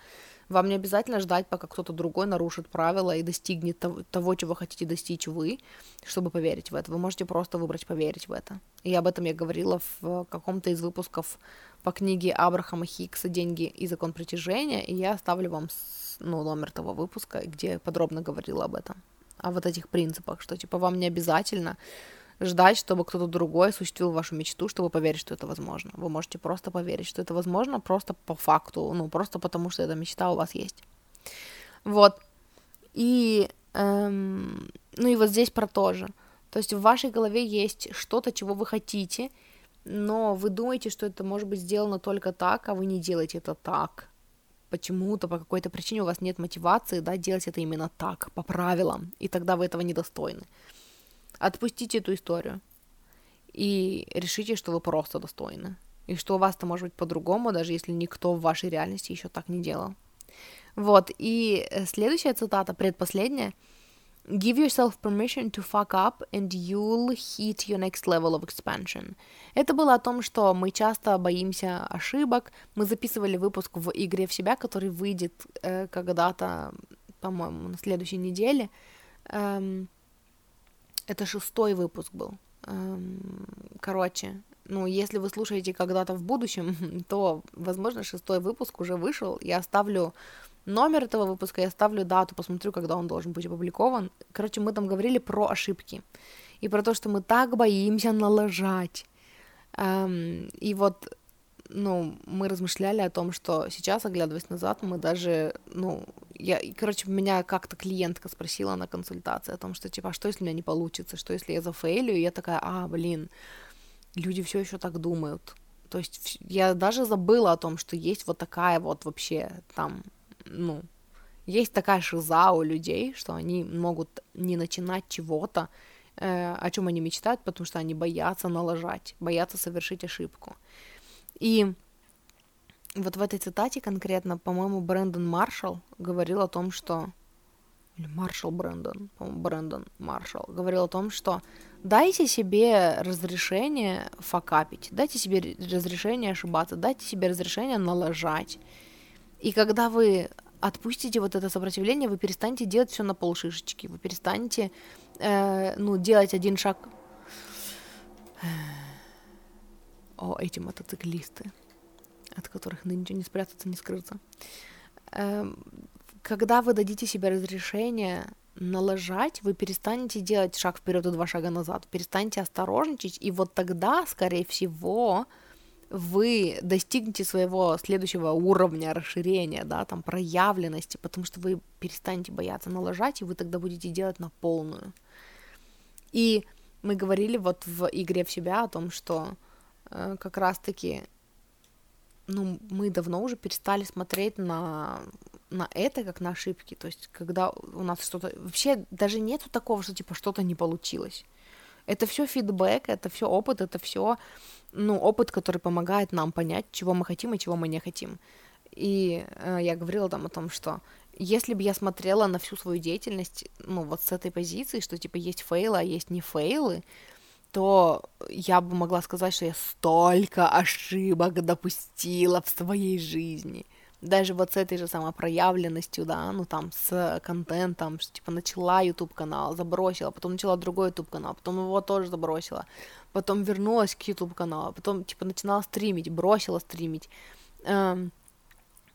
Вам не обязательно ждать, пока кто-то другой нарушит правила и достигнет того, чего хотите достичь вы, чтобы поверить в это, вы можете просто выбрать поверить в это, и об этом я говорила в каком-то из выпусков по книге Абрахама Хикса «Деньги и закон притяжения», и я оставлю вам ну, номер того выпуска, где я подробно говорила об этом, о вот этих принципах, что, типа, вам не обязательно ждать, чтобы кто-то другой осуществил вашу мечту, чтобы поверить, что это возможно. Вы можете просто поверить, что это возможно, просто по факту, ну, просто потому, что эта мечта у вас есть. Вот. И, эм, ну, и вот здесь про то же. То есть в вашей голове есть что-то, чего вы хотите, но вы думаете, что это может быть сделано только так, а вы не делаете это так. Почему-то, по какой-то причине у вас нет мотивации, да, делать это именно так, по правилам, и тогда вы этого недостойны. Отпустите эту историю и решите, что вы просто достойны, и что у вас-то может быть по-другому, даже если никто в вашей реальности еще так не делал. Вот, и следующая цитата, предпоследняя. Give yourself permission to fuck up and you'll hit your next level of expansion. Это было о том, что мы часто боимся ошибок. Мы записывали выпуск в «Игре в себя», который выйдет э, когда-то, по-моему, на следующей неделе. Эм, это шестой выпуск был. Эм, короче, ну, если вы слушаете когда-то в будущем, то, возможно, шестой выпуск уже вышел. Я оставлю... Номер этого выпуска я ставлю, дату, посмотрю, когда он должен быть опубликован. Короче, мы там говорили про ошибки и про то, что мы так боимся налажать. Эм, и вот, ну, мы размышляли о том, что сейчас, оглядываясь назад, мы даже, ну, я, и, короче, меня как-то клиентка спросила на консультации о том, что, типа, а что, если у меня не получится, что, если я зафейлю, и я такая, а, блин, люди все еще так думают. То есть я даже забыла о том, что есть вот такая вот вообще там... Ну, есть такая шиза у людей, что они могут не начинать чего-то, о чем они мечтают, потому что они боятся налажать, боятся совершить ошибку. И вот в этой цитате конкретно, по-моему, Брэндон Маршалл говорил о том, что... Или Маршалл Брэндон, по-моему, Брэндон Маршалл говорил о том, что дайте себе разрешение факапить, дайте себе разрешение ошибаться, дайте себе разрешение налажать. И когда вы отпустите вот это сопротивление, вы перестанете делать все на полшишечки, вы перестанете э, ну, делать один шаг. О, эти мотоциклисты, от которых нынче не спрятаться, не скрыться. Э, когда вы дадите себе разрешение налажать, вы перестанете делать шаг вперед и два шага назад, перестанете осторожничать, и вот тогда, скорее всего, вы достигнете своего следующего уровня расширения, да, там, проявленности, потому что вы перестанете бояться налажать, и вы тогда будете делать на полную. И мы говорили вот в «Игре в себя» о том, что э, как раз-таки, ну, мы давно уже перестали смотреть на, на это как на ошибки, то есть когда у нас что-то... Вообще даже нету такого, что типа что-то не получилось. Это все фидбэк, это все опыт, это все, ну, опыт, который помогает нам понять, чего мы хотим и чего мы не хотим. И э, я говорила там о том, что если бы я смотрела на всю свою деятельность, ну, вот с этой позиции, что, типа, есть фейлы, а есть не фейлы, то я бы могла сказать, что я столько ошибок допустила в своей жизни. Даже вот с этой же самой проявленностью, да, ну там с контентом, что типа начала YouTube-канал, забросила, потом начала другой YouTube-канал, потом его тоже забросила, потом вернулась к YouTube-каналу, потом типа начинала стримить, бросила стримить, эм,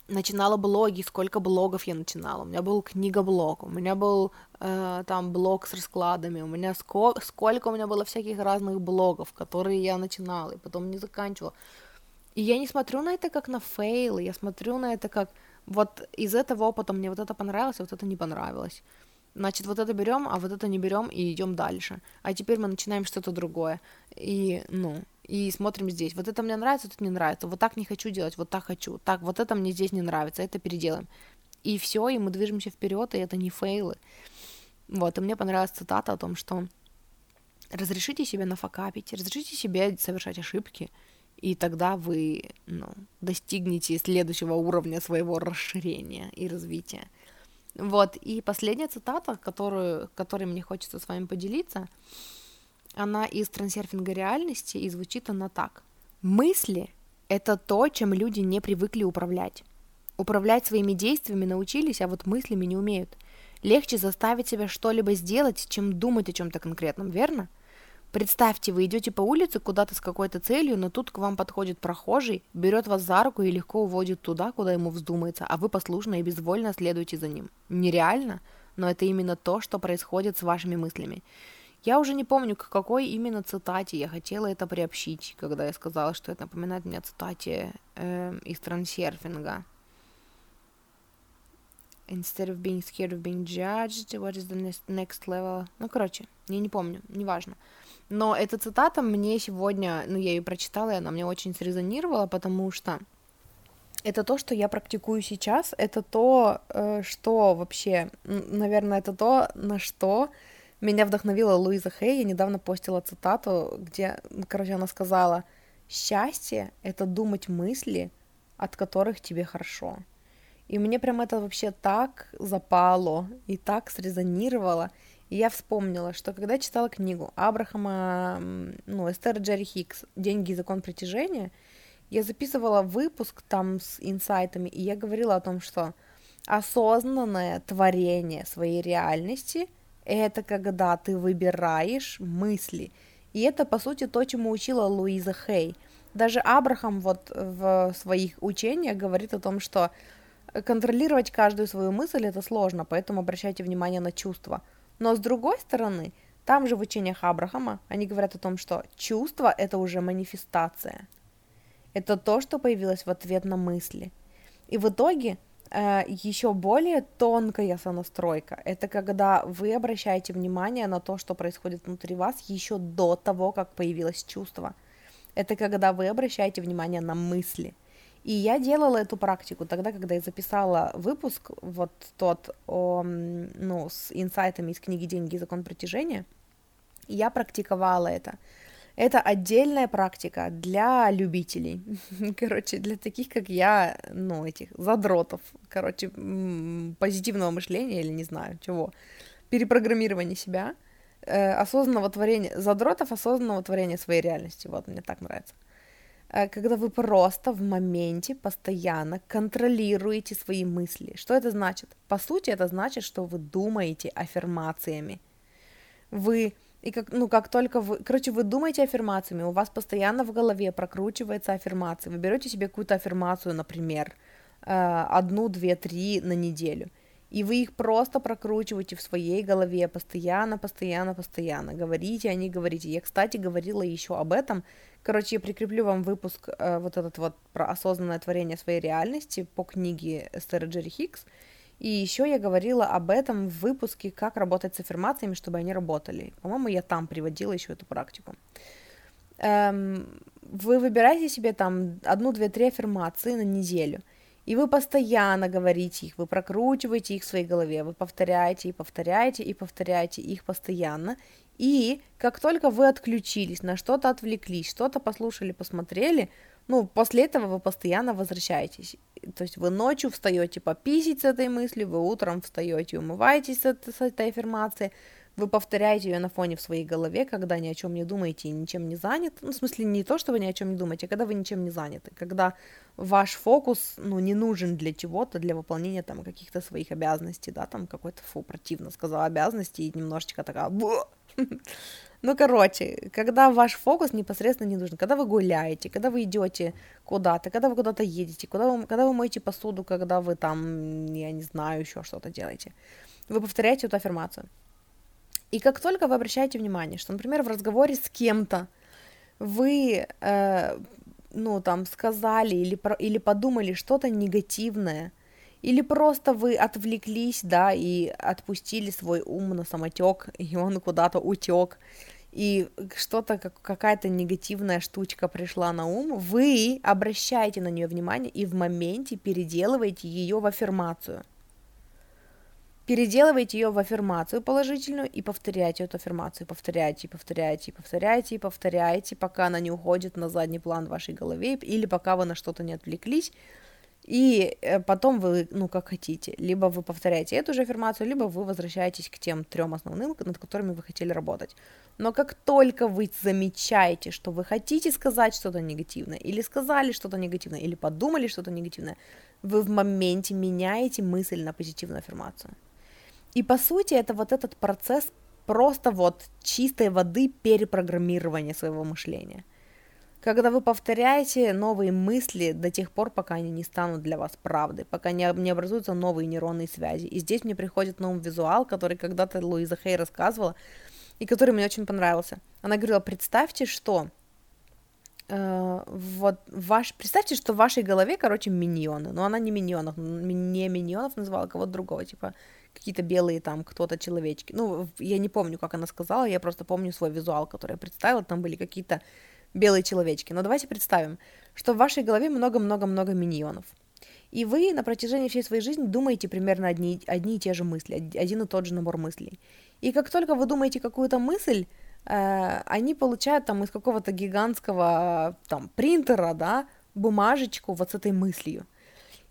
начинала блоги, сколько блогов я начинала, у меня был книга-блог, у меня был э, там блог с раскладами, у меня ско- сколько у меня было всяких разных блогов, которые я начинала и потом не заканчивала. И я не смотрю на это как на фейлы, я смотрю на это как вот из этого опыта мне вот это понравилось, а вот это не понравилось. Значит, вот это берем, а вот это не берем и идем дальше. А теперь мы начинаем что-то другое. И, ну, и смотрим здесь. Вот это мне нравится, вот это не нравится. Вот так не хочу делать, вот так хочу. Так, вот это мне здесь не нравится, это переделаем. И все, и мы движемся вперед, и это не фейлы. Вот, и мне понравилась цитата о том, что разрешите себе нафакапить, разрешите себе совершать ошибки, и тогда вы, ну, достигнете следующего уровня своего расширения и развития. Вот, и последняя цитата, которую, которой мне хочется с вами поделиться, она из «Трансерфинга реальности», и звучит она так. «Мысли — это то, чем люди не привыкли управлять. Управлять своими действиями научились, а вот мыслями не умеют. Легче заставить себя что-либо сделать, чем думать о чем-то конкретном, верно? Представьте, вы идете по улице куда-то с какой-то целью, но тут к вам подходит прохожий, берет вас за руку и легко уводит туда, куда ему вздумается, а вы послушно и безвольно следуете за ним. Нереально, но это именно то, что происходит с вашими мыслями». Я уже не помню, к какой именно цитате я хотела это приобщить, когда я сказала, что это напоминает мне о цитате э, из «Трансерфинга». Instead of being scared of being judged, what is the next level? Ну, короче, я не помню, неважно. Но эта цитата мне сегодня, ну, я ее прочитала, и она мне очень срезонировала, потому что это то, что я практикую сейчас, это то, что вообще, наверное, это то, на что меня вдохновила Луиза Хей. Я недавно постила цитату, где, короче, она сказала: «Счастье — это думать мысли, от которых тебе хорошо». И мне прям это вообще так запало и так срезонировало. И я вспомнила, что когда читала книгу Абрахама, ну, Эстер Джерри Хикс «Деньги и закон притяжения», я записывала выпуск там с инсайтами, и я говорила о том, что осознанное творение своей реальности — это когда ты выбираешь мысли. И это, по сути, то, чему учила Луиза Хей. Даже Абрахам вот в своих учениях говорит о том, что контролировать каждую свою мысль — это сложно, поэтому обращайте внимание на чувства. Но с другой стороны, там же в учениях Абрахама они говорят о том, что чувство — это уже манифестация. Это то, что появилось в ответ на мысли. И в итоге э, еще более тонкая сонастройка — это когда вы обращаете внимание на то, что происходит внутри вас еще до того, как появилось чувство. Это когда вы обращаете внимание на мысли. И я делала эту практику тогда, когда я записала выпуск, вот тот, о, ну, с инсайтами из книги «Деньги и закон притяжения», Я практиковала это. Это отдельная практика для любителей, короче, для таких, как я, ну, этих задротов, короче, позитивного мышления или не знаю чего, перепрограммирования себя, э, осознанного творения, задротов осознанного творения своей реальности, вот, мне так нравится. Э, когда вы просто в моменте постоянно контролируете свои мысли. Что это значит? По сути, это значит, что вы думаете аффирмациями, вы... И как, ну, как только вы, короче, вы думаете аффирмациями, у вас постоянно в голове прокручивается аффирмации, вы берете себе какую-то аффирмацию, например, одну, две, три на неделю, и вы их просто прокручиваете в своей голове постоянно, постоянно, постоянно, говорите о них, говорите. Я, кстати, говорила еще об этом, короче, я прикреплю вам выпуск вот этот вот про осознанное творение своей реальности по книге Эстер и Джерри Хикс. И еще я говорила об этом в выпуске «Как работать с аффирмациями, чтобы они работали». По-моему, я там приводила еще эту практику. Вы выбираете себе там одну, две, три аффирмации на неделю, и вы постоянно говорите их, вы прокручиваете их в своей голове, вы повторяете и повторяете и повторяете их постоянно. И как только вы отключились, на что-то отвлеклись, что-то послушали, посмотрели, ну, после этого вы постоянно возвращаетесь. То есть вы ночью встаете пописить с этой мыслью, вы утром встаете, умываетесь с этой аффирмацией, вы повторяете ее на фоне в своей голове, когда ни о чем не думаете и ничем не заняты. Ну, в смысле, не то, что вы ни о чем не думаете, а когда вы ничем не заняты, когда ваш фокус, ну, не нужен для чего-то, для выполнения там каких-то своих обязанностей, да, там какой-то, фу, противно сказала обязанности и немножечко такая... Ну, короче, когда ваш фокус непосредственно не нужен, когда вы гуляете, когда вы идете куда-то, когда вы куда-то едете, куда вы, когда вы моете посуду, когда вы там, я не знаю, еще что-то делаете, вы повторяете эту аффирмацию. И как только вы обращаете внимание, что, например, в разговоре с кем-то вы, э, ну, там, сказали или, или подумали что-то негативное, или просто вы отвлеклись, да, и отпустили свой ум на самотек, и он куда-то утек, и что-то, какая-то негативная штучка пришла на ум, вы обращаете на нее внимание и в моменте переделываете ее в аффирмацию. Переделываете ее в аффирмацию положительную и повторяете эту аффирмацию, повторяете, повторяете, повторяете, повторяете, пока она не уходит на задний план в вашей голове, или пока вы на что-то не отвлеклись. И потом вы, ну, как хотите, либо вы повторяете эту же аффирмацию, либо вы возвращаетесь к тем трем основным, над которыми вы хотели работать. Но как только вы замечаете, что вы хотите сказать что-то негативное, или сказали что-то негативное, или подумали что-то негативное, вы в моменте меняете мысль на позитивную аффирмацию. И по сути это вот этот процесс просто вот чистой воды перепрограммирования своего мышления. Когда вы повторяете новые мысли до тех пор, пока они не станут для вас правдой, пока не образуются новые нейронные связи. И здесь мне приходит на ум визуал, который когда-то Louise Hay рассказывала, и который мне очень понравился. Она говорила, представьте, что, э, вот ваш, представьте, что в вашей голове, короче, миньоны. Но она не миньонов, не миньонов называла, кого-то другого, типа какие-то белые там кто-то человечки. Ну, я не помню, как она сказала, я просто помню свой визуал, который я представила, там были какие-то белые человечки. Но давайте представим, что в вашей голове много-много-много миньонов. И вы на протяжении всей своей жизни думаете примерно одни, одни и те же мысли, один и тот же набор мыслей. И как только вы думаете какую-то мысль, э, они получают там из какого-то гигантского там принтера, да, бумажечку вот с этой мыслью.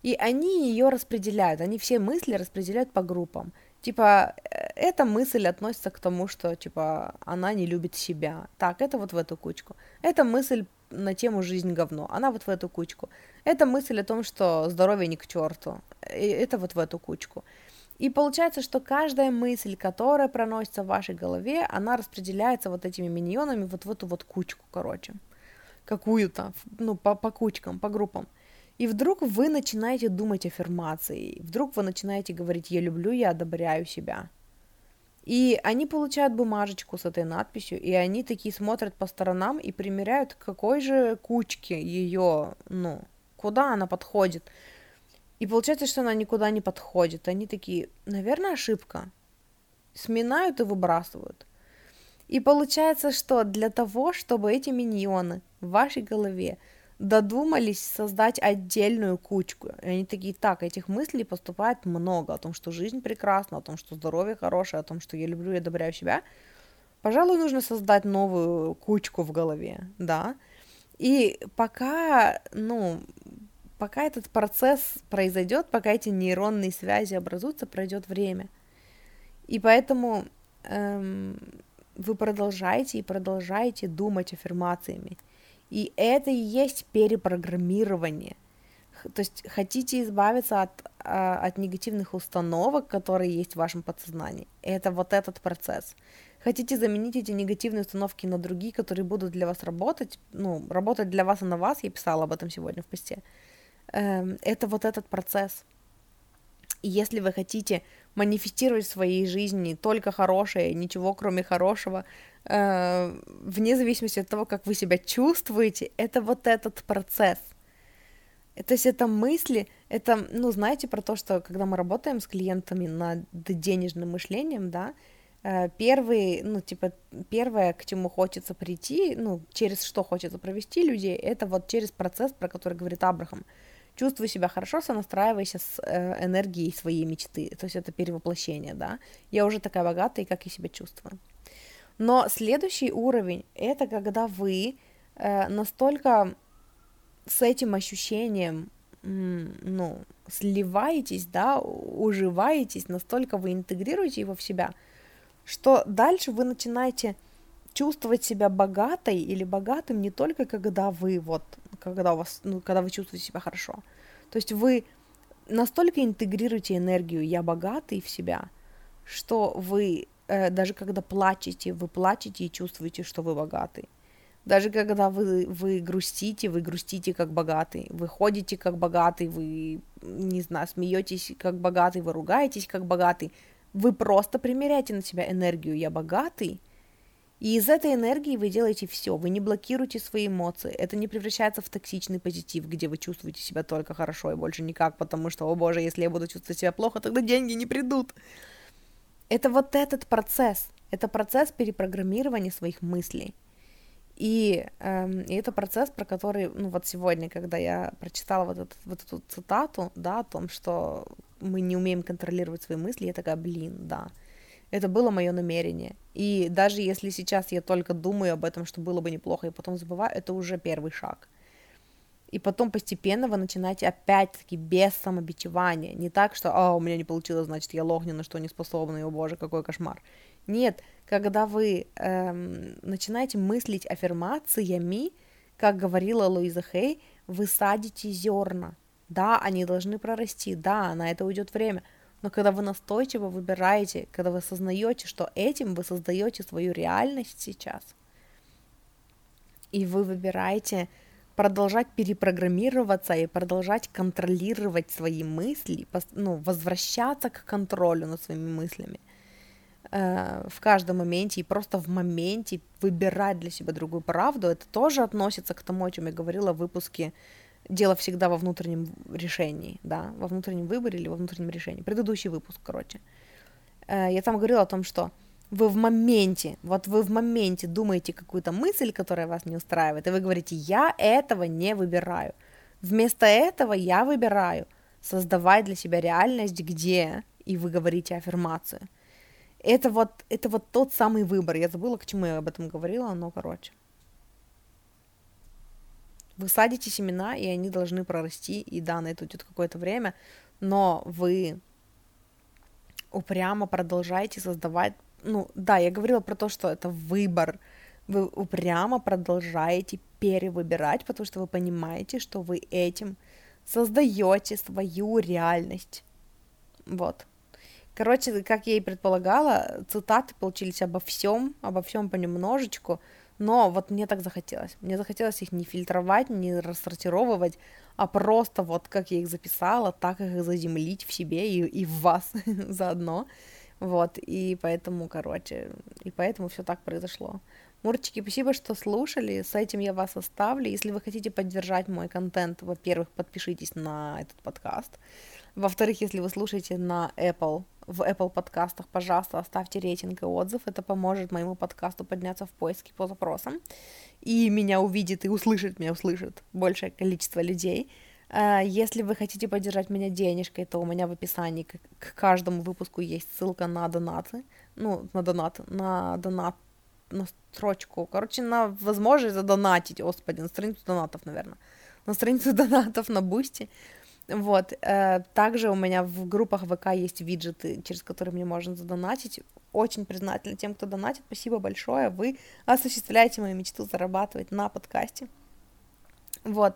И они ее распределяют, они все мысли распределяют по группам. Типа, эта мысль относится к тому, что, типа, она не любит себя. Так, это вот в эту кучку. Эта мысль на тему «жизнь говно», она вот в эту кучку. Эта мысль о том, что здоровье не к черту, это вот в эту кучку. И получается, что каждая мысль, которая проносится в вашей голове, она распределяется вот этими миньонами вот в эту вот кучку, короче. Какую-то, ну, по, по кучкам, по группам. И вдруг вы начинаете думать аффирмации, вдруг вы начинаете говорить «я люблю, я одобряю себя». И они получают бумажечку с этой надписью, и они такие смотрят по сторонам и примеряют, к какой же кучке ее, ну, куда она подходит. И получается, что она никуда не подходит. Они такие, наверное, ошибка. Сминают и выбрасывают. И получается, что для того, чтобы эти миньоны в вашей голове додумались создать отдельную кучку. И они такие, так, этих мыслей поступает много, о том, что жизнь прекрасна, о том, что здоровье хорошее, о том, что я люблю и одобряю себя. Пожалуй, нужно создать новую кучку в голове, да. И пока, ну, пока этот процесс произойдет, пока эти нейронные связи образуются, пройдет время. И поэтому эм, вы продолжаете и продолжаете думать аффирмациями. И это и есть перепрограммирование. То есть хотите избавиться от, от негативных установок, которые есть в вашем подсознании. Это вот этот процесс. Хотите заменить эти негативные установки на другие, которые будут для вас работать, ну, работать для вас и на вас, я писала об этом сегодня в посте. Это вот этот процесс. И если вы хотите манифестировать в своей жизни только хорошее, ничего кроме хорошего, вне зависимости от того, как вы себя чувствуете, это вот этот процесс. То есть это мысли, это, ну, знаете, про то, что когда мы работаем с клиентами над денежным мышлением, да, первый, ну, типа, первое, к чему хочется прийти, ну, через что хочется провести людей, это вот через процесс, про который говорит Абрахам. Чувствуй себя хорошо, сонастраивайся с энергией своей мечты, то есть это перевоплощение, да, я уже такая богатая, как я себя чувствую. Но следующий уровень, это когда вы настолько с этим ощущением, ну, сливаетесь, да, уживаетесь, настолько вы интегрируете его в себя, что дальше вы начинаете чувствовать себя богатой или богатым не только когда вы вот, когда у вас, ну, когда вы чувствуете себя хорошо, то есть вы настолько интегрируете энергию «я богатый» в себя, что вы э, даже когда плачете, вы плачете и чувствуете, что вы богатый. Даже когда вы, вы грустите, вы грустите как богатый, вы ходите как богатый, вы, не знаю, смеетесь как богатый, вы ругаетесь как богатый, вы просто примеряете на себя энергию «я богатый», и из этой энергии вы делаете все, вы не блокируете свои эмоции, это не превращается в токсичный позитив, где вы чувствуете себя только хорошо и больше никак, потому что, о боже, если я буду чувствовать себя плохо, тогда деньги не придут. Это вот этот процесс, это процесс перепрограммирования своих мыслей. И, э, и это процесс, про который, ну вот сегодня, когда я прочитала вот, этот, вот эту цитату, да, о том, что мы не умеем контролировать свои мысли, я такая, блин, да, это было мое намерение. И даже если сейчас я только думаю об этом, что было бы неплохо, и потом забываю, это уже первый шаг. И потом постепенно вы начинаете опять-таки без самобичевания, не так, что, а, у меня не получилось, значит, я лохня, на что не способна, и, о боже, какой кошмар. Нет, когда вы эм, начинаете мыслить аффирмациями, как говорила Луиза Хей, вы садите зерна, да, они должны прорасти, да, на это уйдет время, но когда вы настойчиво выбираете, когда вы осознаете, что этим вы создаете свою реальность сейчас, и вы выбираете продолжать перепрограммироваться и продолжать контролировать свои мысли, ну, возвращаться к контролю над своими мыслями, в каждом моменте и просто в моменте выбирать для себя другую правду, это тоже относится к тому, о чем я говорила в выпуске «Дело всегда во внутреннем решении», да, во внутреннем выборе или во внутреннем решении, предыдущий выпуск, короче. Я там говорила о том, что вы в моменте, вот вы в моменте думаете какую-то мысль, которая вас не устраивает, и вы говорите «я этого не выбираю», вместо этого я выбираю создавать для себя реальность, где, и вы говорите аффирмацию. Это вот, это вот тот самый выбор. Я забыла, к чему я об этом говорила, но, короче. Вы садите семена, и они должны прорасти, и да, на это уйдет какое-то время, но вы упрямо продолжаете создавать... Ну, да, я говорила про то, что это выбор. Вы упрямо продолжаете перевыбирать, потому что вы понимаете, что вы этим создаете свою реальность. Вот. Короче, как я и предполагала, цитаты получились обо всем, обо всем понемножечку, но вот мне так захотелось. Мне захотелось их не фильтровать, не рассортировывать, а просто вот как я их записала, так их заземлить в себе и, и в вас заодно. Вот, и поэтому, короче, и поэтому все так произошло. Мурчики, спасибо, что слушали, с этим я вас оставлю. Если вы хотите поддержать мой контент, во-первых, подпишитесь на этот подкаст. Во-вторых, если вы слушаете на Apple, в Apple подкастах, пожалуйста, оставьте рейтинг и отзыв. Это поможет моему подкасту подняться в поиске по запросам. И меня увидит и услышит, меня услышит большее количество людей. Если вы хотите поддержать меня денежкой, то у меня в описании к каждому выпуску есть ссылка на донаты. Ну, на донат, на донат. на строчку, короче, на возможность задонатить, господи, на страницу донатов, наверное, на страницу донатов на Boosty. Вот, также у меня в группах ВК есть виджеты, через которые мне можно задонатить. Очень признательна тем, кто донатит, спасибо большое, вы осуществляете мою мечту зарабатывать на подкасте. Вот,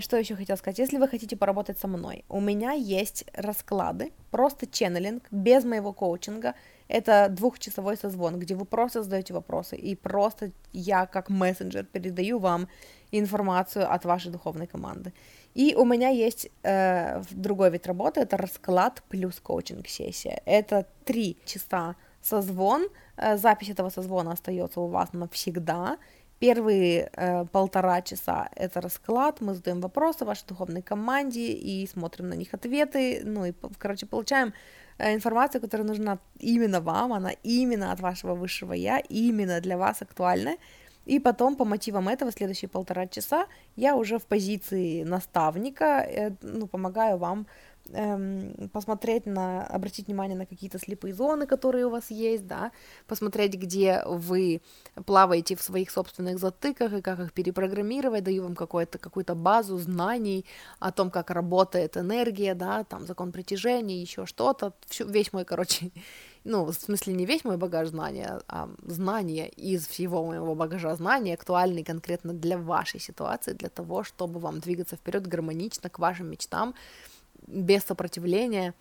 что еще хотела сказать, если вы хотите поработать со мной, у меня есть расклады, просто ченнелинг, без моего коучинга, это двухчасовой созвон, где вы просто задаете вопросы, и просто я как мессенджер передаю вам информацию от вашей духовной команды. И у меня есть э, другой вид работы, это расклад плюс коучинг-сессия. Это три часа созвон, э, запись этого созвона остается у вас навсегда. Первые э, полтора часа это расклад, мы задаем вопросы вашей духовной команде и смотрим на них ответы, ну и, короче, получаем информацию, которая нужна именно вам, она именно от вашего высшего я, именно для вас актуальна. И потом по мотивам этого следующие полтора часа я уже в позиции наставника, ну, помогаю вам эм, посмотреть на, обратить внимание на какие-то слепые зоны, которые у вас есть, да, посмотреть, где вы плаваете в своих собственных затыках и как их перепрограммировать, даю вам какую-то, какую-то базу знаний о том, как работает энергия, да, там закон притяжения, еще что-то, всю, весь мой, короче, ну, в смысле, не весь мой багаж знания, а знания из всего моего багажа знаний, актуальны конкретно для вашей ситуации, для того, чтобы вам двигаться вперед гармонично к вашим мечтам, без сопротивления.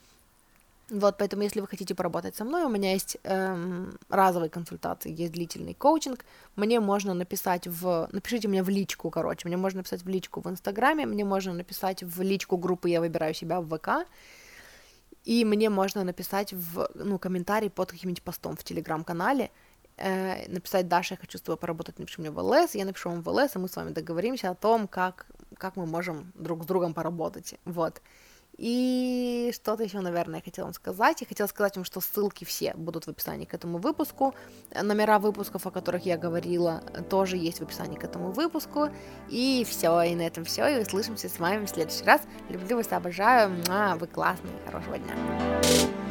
Вот, поэтому, если вы хотите поработать со мной, у меня есть эм, разовые консультации, есть длительный коучинг, мне можно написать в... Напишите мне в личку, короче, мне можно написать в личку в Инстаграме, мне можно написать в личку группы «Я выбираю себя» в ВК, и мне можно написать в, ну, комментарий под каким-нибудь постом в Телеграм-канале, э, написать: «Даша, я хочу с тобой поработать, напиши мне в ЛС», я напишу вам в ЛС, и мы с вами договоримся о том, как, как мы можем друг с другом поработать, вот. И что-то еще, наверное, я хотела вам сказать. Я хотела сказать вам, что ссылки все будут в описании к этому выпуску. Номера выпусков, о которых я говорила, тоже есть в описании к этому выпуску. И все, и на этом все. И услышимся с вами в следующий раз. Люблю вас, обожаю. Муа, вы классные. Хорошего дня.